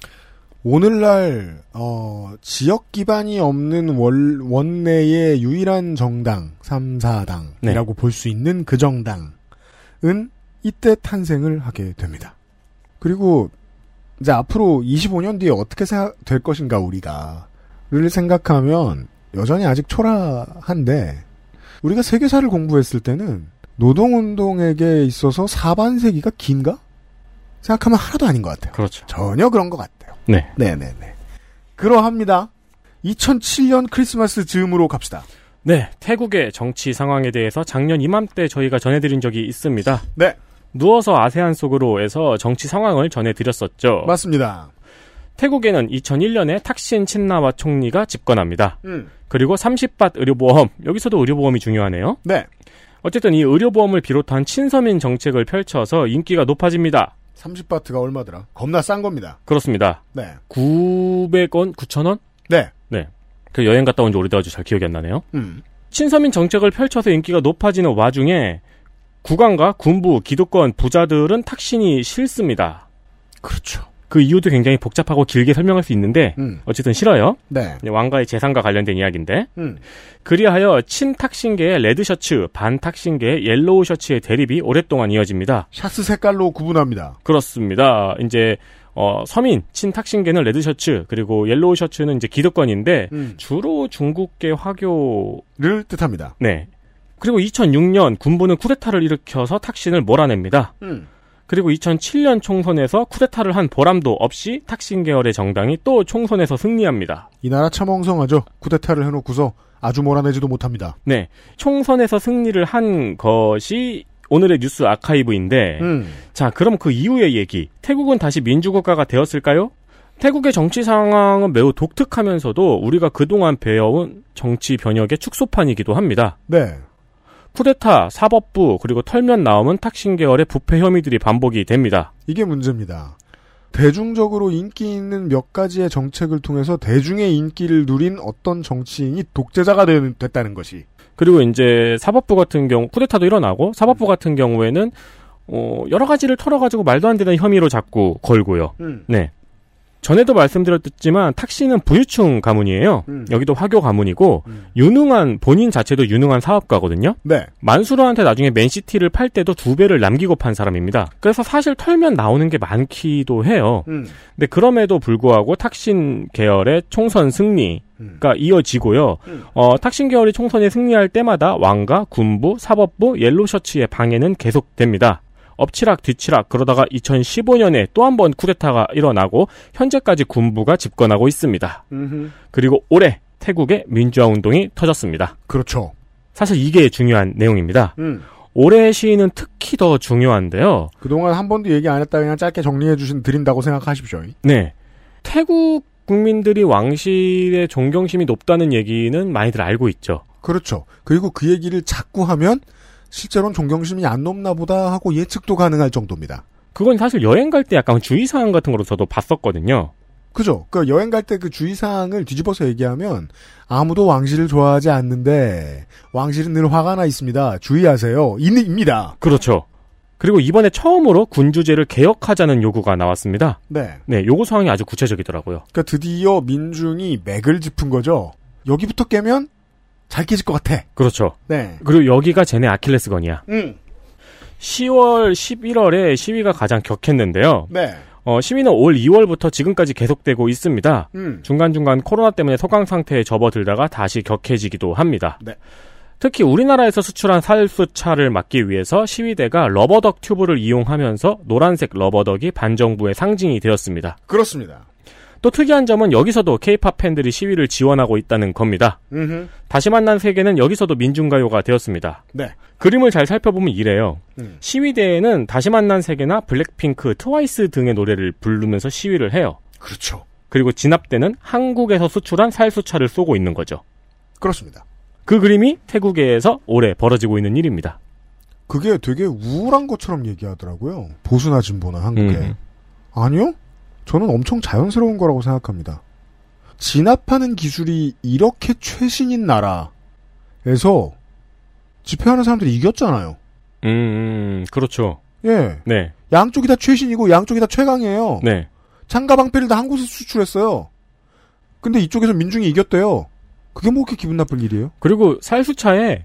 오늘날 지역 기반이 없는 원내의 유일한 정당 3사당이라고 볼 수 있는 그 정당은 이때 탄생을 하게 됩니다. 그리고 이제 앞으로 25년 뒤에 어떻게 될 것인가 우리가를 생각하면 여전히 아직 초라한데, 우리가 세계사를 공부했을 때는 노동운동에게 있어서 사반세기가 긴가? 생각하면 하나도 아닌 것 같아요. 그렇죠. 전혀 그런 것 같아요. 네. 네네네. 그러합니다. 2007년 크리스마스 즈음으로 갑시다. 네. 태국의 정치 상황에 대해서 작년 이맘때 저희가 전해드린 적이 있습니다. 네. 누워서 아세안 속으로에서 정치 상황을 전해드렸었죠. 맞습니다. 태국에는 2001년에 탁신 친나와 총리가 집권합니다. 그리고 30밧 의료보험, 여기서도 의료보험이 중요하네요. 네. 어쨌든 이 의료보험을 비롯한 친서민 정책을 펼쳐서 인기가 높아집니다. 30바트가 얼마더라? 겁나 싼 겁니다. 그렇습니다. 네. 900원, 9,000원? 네. 네. 그 여행 갔다 온 지 오래돼가지고 잘 기억이 안 나네요. 친서민 정책을 펼쳐서 인기가 높아지는 와중에 국왕과 군부, 기득권, 부자들은 탁신이 싫습니다. 그렇죠. 그 이유도 굉장히 복잡하고 길게 설명할 수 있는데 어쨌든 싫어요. 네. 왕가의 재산과 관련된 이야기인데 그리하여 친탁신계의 레드셔츠, 반탁신계의 옐로우 셔츠의 대립이 오랫동안 이어집니다. 셔츠 색깔로 구분합니다. 그렇습니다. 이제 서민, 친탁신계는 레드셔츠, 그리고 옐로우 셔츠는 이제 기득권인데 주로 중국계 화교를 뜻합니다. 네. 그리고 2006년 군부는 쿠데타를 일으켜서 탁신을 몰아냅니다. 그리고 2007년 총선에서 쿠데타를 한 보람도 없이 탁신 계열의 정당이 또 총선에서 승리합니다. 이 나라 참 엉성하죠. 쿠데타를 해놓고서 아주 몰아내지도 못합니다. 네. 총선에서 승리를 한 것이 오늘의 뉴스 아카이브인데 자, 그럼 그 이후의 얘기. 태국은 다시 민주국가가 되었을까요? 태국의 정치 상황은 매우 독특하면서도 우리가 그동안 배워온 정치 변혁의 축소판이기도 합니다. 네. 쿠데타, 사법부, 그리고 털면 나오면 탁신 계열의 부패 혐의들이 반복이 됩니다. 이게 문제입니다. 대중적으로 인기 있는 몇 가지의 정책을 통해서 대중의 인기를 누린 어떤 정치인이 독재자가 됐다는 것이. 그리고 이제 사법부 같은 경우, 쿠데타도 일어나고 사법부 같은 경우에는 여러 가지를 털어가지고 말도 안 되는 혐의로 자꾸 걸고요. 네. 전에도 말씀드렸지만 탁신은 부유층 가문이에요. 여기도 화교 가문이고 유능한, 본인 자체도 유능한 사업가거든요. 네. 만수르한테 나중에 맨시티를 팔 때도 2배를 남기고 판 사람입니다. 그래서 사실 털면 나오는 게 많기도 해요. 근데 그럼에도 불구하고 탁신 계열의 총선 승리가 이어지고요. 탁신 계열이 총선에 승리할 때마다 왕가, 군부, 사법부, 옐로셔츠의 방해는 계속됩니다. 엎치락 뒤치락, 그러다가 2015년에 또 한 번 쿠데타가 일어나고 현재까지 군부가 집권하고 있습니다. 그리고 올해 태국의 민주화 운동이 터졌습니다. 그렇죠. 사실 이게 중요한 내용입니다. 올해의 시위는 특히 더 중요한데요. 그동안 한 번도 얘기 안 했다 그냥 짧게 정리해 드린다고 생각하십시오. 네. 태국 국민들이 왕실의 존경심이 높다는 얘기는 많이들 알고 있죠. 그렇죠. 그리고 그 얘기를 자꾸 하면 실제로는 존경심이 안 높나 보다 하고 예측도 가능할 정도입니다. 그건 사실 여행 갈 때 약간 주의사항 같은 거로 저도 봤었거든요. 그죠. 그러니까 여행 갈 때 그 주의사항을 뒤집어서 얘기하면 아무도 왕실을 좋아하지 않는데 왕실은 늘 화가 나 있습니다. 주의하세요. 입니다. 그렇죠. 그리고 이번에 처음으로 군주제를 개혁하자는 요구가 나왔습니다. 네. 네, 요구사항이 아주 구체적이더라고요. 그러니까 드디어 민중이 맥을 짚은 거죠. 여기부터 깨면 잘 깨질 것 같아. 그렇죠. 네. 그리고 여기가 쟤네 아킬레스건이야. 10월, 11월에 시위가 가장 격했는데요. 네. 시위는 올 2월부터 지금까지 계속되고 있습니다. 중간중간 코로나 때문에 소강 상태에 접어들다가 다시 격해지기도 합니다. 네. 특히 우리나라에서 수출한 살수차를 막기 위해서 시위대가 러버덕 튜브를 이용하면서 노란색 러버덕이 반정부의 상징이 되었습니다. 그렇습니다. 또 특이한 점은 여기서도 K-팝 팬들이 시위를 지원하고 있다는 겁니다. 다시 만난 세계는 여기서도 민중가요가 되었습니다. 네. 그림을 잘 살펴보면 이래요. 시위대에는 다시 만난 세계나 블랙핑크, 트와이스 등의 노래를 부르면서 시위를 해요. 그렇죠. 그리고 진압대는 한국에서 수출한 살수차를 쏘고 있는 거죠. 그렇습니다. 그 그림이 태국에서 올해 벌어지고 있는 일입니다. 그게 되게 우울한 것처럼 얘기하더라고요. 보수나 진보나 한국에. 아니요? 저는 엄청 자연스러운 거라고 생각합니다. 진압하는 기술이 이렇게 최신인 나라에서 집회하는 사람들이 이겼잖아요. 그렇죠. 예. 네. 양쪽이 다 최신이고 양쪽이 다 최강이에요. 네. 창과 방패를 다 한 곳에서 수출했어요. 근데 이쪽에서 민중이 이겼대요. 그게 뭐 그렇게 기분 나쁠 일이에요? 그리고 살수차는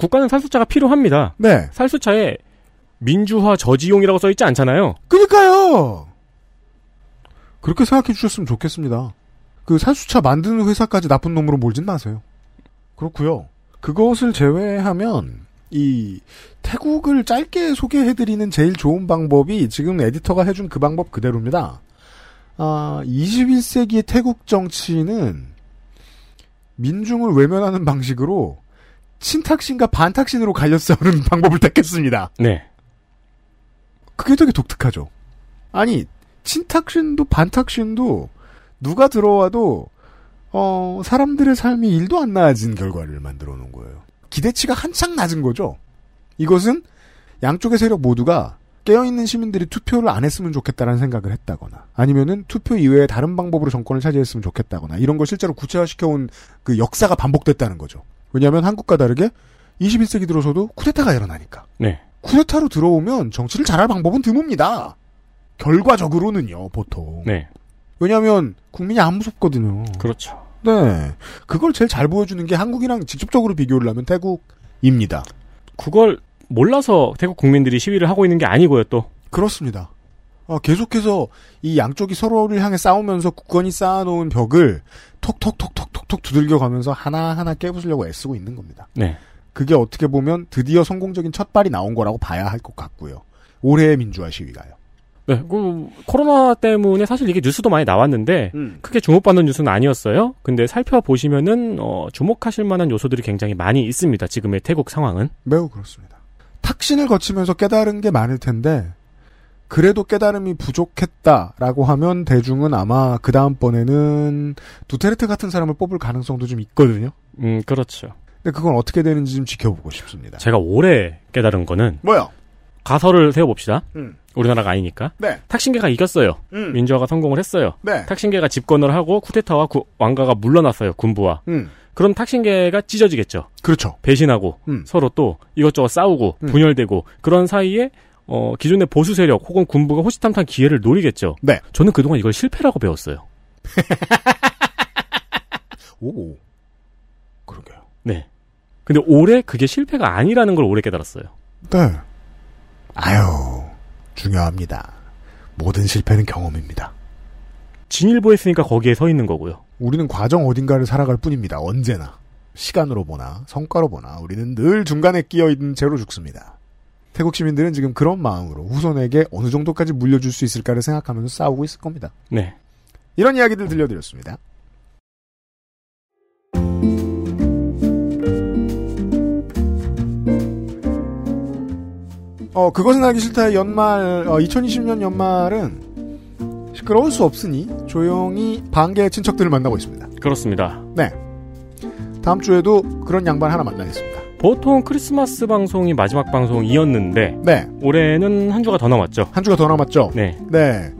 국가는 살수차가 필요합니다. 네. 살수차에 민주화 저지용이라고 써있지 않잖아요. 그러니까요. 그렇게 생각해 주셨으면 좋겠습니다. 그 살수차 만드는 회사까지 나쁜 놈으로 몰진 마세요. 그렇고요. 그것을 제외하면 이 태국을 짧게 소개해드리는 제일 좋은 방법이 지금 에디터가 해준 그 방법 그대로입니다. 21세기의 태국 정치는 민중을 외면하는 방식으로 친탁신과 반탁신으로 갈려 싸우는 방법을 택했습니다. 네. 그게 되게 독특하죠. 아니 친탁신도 반탁신도 누가 들어와도 사람들의 삶이 일도 안 나아진 결과를 만들어 놓은 거예요. 기대치가 한창 낮은 거죠. 이것은 양쪽의 세력 모두가 깨어있는 시민들이 투표를 안 했으면 좋겠다라는 생각을 했다거나 아니면은 투표 이외에 다른 방법으로 정권을 차지했으면 좋겠다거나 이런 걸 실제로 구체화시켜온 그 역사가 반복됐다는 거죠. 왜냐하면 한국과 다르게 21세기 들어서도 쿠데타가 일어나니까. 네. 쿠데타로 들어오면 정치를 잘할 방법은 드뭅니다. 결과적으로는요, 보통. 네. 왜냐하면 국민이 안 무섭거든요. 그렇죠. 네. 그걸 제일 잘 보여주는 게 한국이랑 직접적으로 비교를 하면 태국입니다. 그걸 몰라서 태국 국민들이 시위를 하고 있는 게 아니고요, 또. 그렇습니다. 계속해서 이 양쪽이 서로를 향해 싸우면서 굳건히 쌓아놓은 벽을 톡톡톡톡톡 두들겨가면서 하나하나 깨부수려고 애쓰고 있는 겁니다. 네. 그게 어떻게 보면 드디어 성공적인 첫발이 나온 거라고 봐야 할 것 같고요. 올해의 민주화 시위가요. 네, 코로나 때문에 사실 이게 뉴스도 많이 나왔는데 크게 주목받는 뉴스는 아니었어요. 근데 살펴보시면은 주목하실 만한 요소들이 굉장히 많이 있습니다. 지금의 태국 상황은. 매우 그렇습니다. 탁신을 거치면서 깨달은 게 많을 텐데 그래도 깨달음이 부족했다라고 하면 대중은 아마 그 다음번에는 두테르테 같은 사람을 뽑을 가능성도 좀 있거든요. 그렇죠. 근데 그건 어떻게 되는지 좀 지켜보고 싶습니다. 제가 올해 깨달은 거는 뭐요? 가설을 세워봅시다. 우리나라가 아니니까. 네. 탁신계가 이겼어요. 민주화가 성공을 했어요. 네. 탁신계가 집권을 하고 쿠데타와 왕가가 물러났어요. 군부와. 그럼 탁신계가 찢어지겠죠. 그렇죠. 배신하고 서로 또 이것저것 싸우고 분열되고 그런 사이에 기존의 보수 세력 혹은 군부가 호시탐탐 기회를 노리겠죠. 네. 저는 그동안 이걸 실패라고 배웠어요. 오. 그러게요. 네. 근데 올해 그게 실패가 아니라는 걸 올해 깨달았어요. 네. 아유. 중요합니다. 모든 실패는 경험입니다. 진일보했으니까 거기에 서 있는 거고요. 우리는 과정 어딘가를 살아갈 뿐입니다. 언제나. 시간으로 보나 성과로 보나 우리는 늘 중간에 끼어있는 채로 죽습니다. 태국 시민들은 지금 그런 마음으로 후손에게 어느 정도까지 물려줄 수 있을까를 생각하면서 싸우고 있을 겁니다. 네. 이런 이야기들 들려드렸습니다. 그것은 알기 싫다의 연말, 2020년 연말은 시끄러울 수 없으니 조용히 반개의 친척들을 만나고 있습니다. 그렇습니다. 네. 다음 주에도 그런 양반 하나 만나겠습니다. 보통 크리스마스 방송이 마지막 방송이었는데, 네. 올해는 한 주가 더 남았죠. 한 주가 더 남았죠. 네. 네.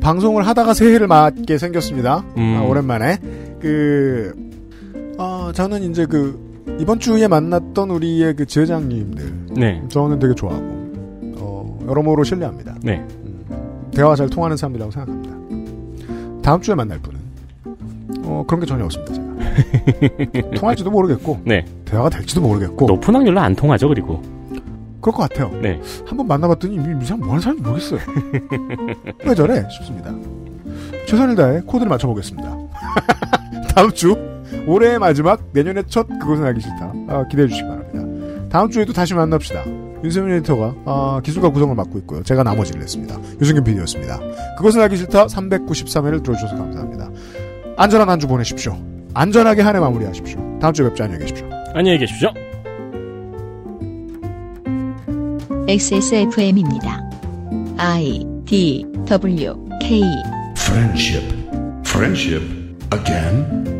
방송을 하다가 새해를 맞게 생겼습니다. 오랜만에. 저는 이제 이번 주에 만났던 우리의 그 지회장님들. 네. 저는 되게 좋아하고. 여러모로 신뢰합니다. 네. 대화 잘 통하는 사람이라고 생각합니다. 다음 주에 만날 분은 그런 게 전혀 없습니다. 제가 통할지도 모르겠고, 네. 대화가 될지도 모르겠고. 높은 확률로 안 통하죠. 그리고 그럴 것 같아요. 네. 한번 만나봤더니 이 사람 뭐하는 사람인지 모르겠어요. 왜 저래? 싶습니다. 최선을 다해 코드를 맞춰보겠습니다. 다음 주 올해의 마지막 내년의 첫 그것은 알기 싫다. 기대해 주시기 바랍니다. 다음 주에도 다시 만납시다. 윤세민 에디터가 기술과 구성을 맡고 있고요. 제가 나머지를 냈습니다. 유승균 PD였습니다. 그것은 알기 싫다 393회를 들어주셔서 감사합니다. 안전한 한 주 보내십시오. 안전하게 한 해 마무리하십시오. 다음 주에 뵙자. 안녕히 계십시오. 안녕히 계십시오. XSFM입니다. I, D, W, K. Friendship. Friendship again?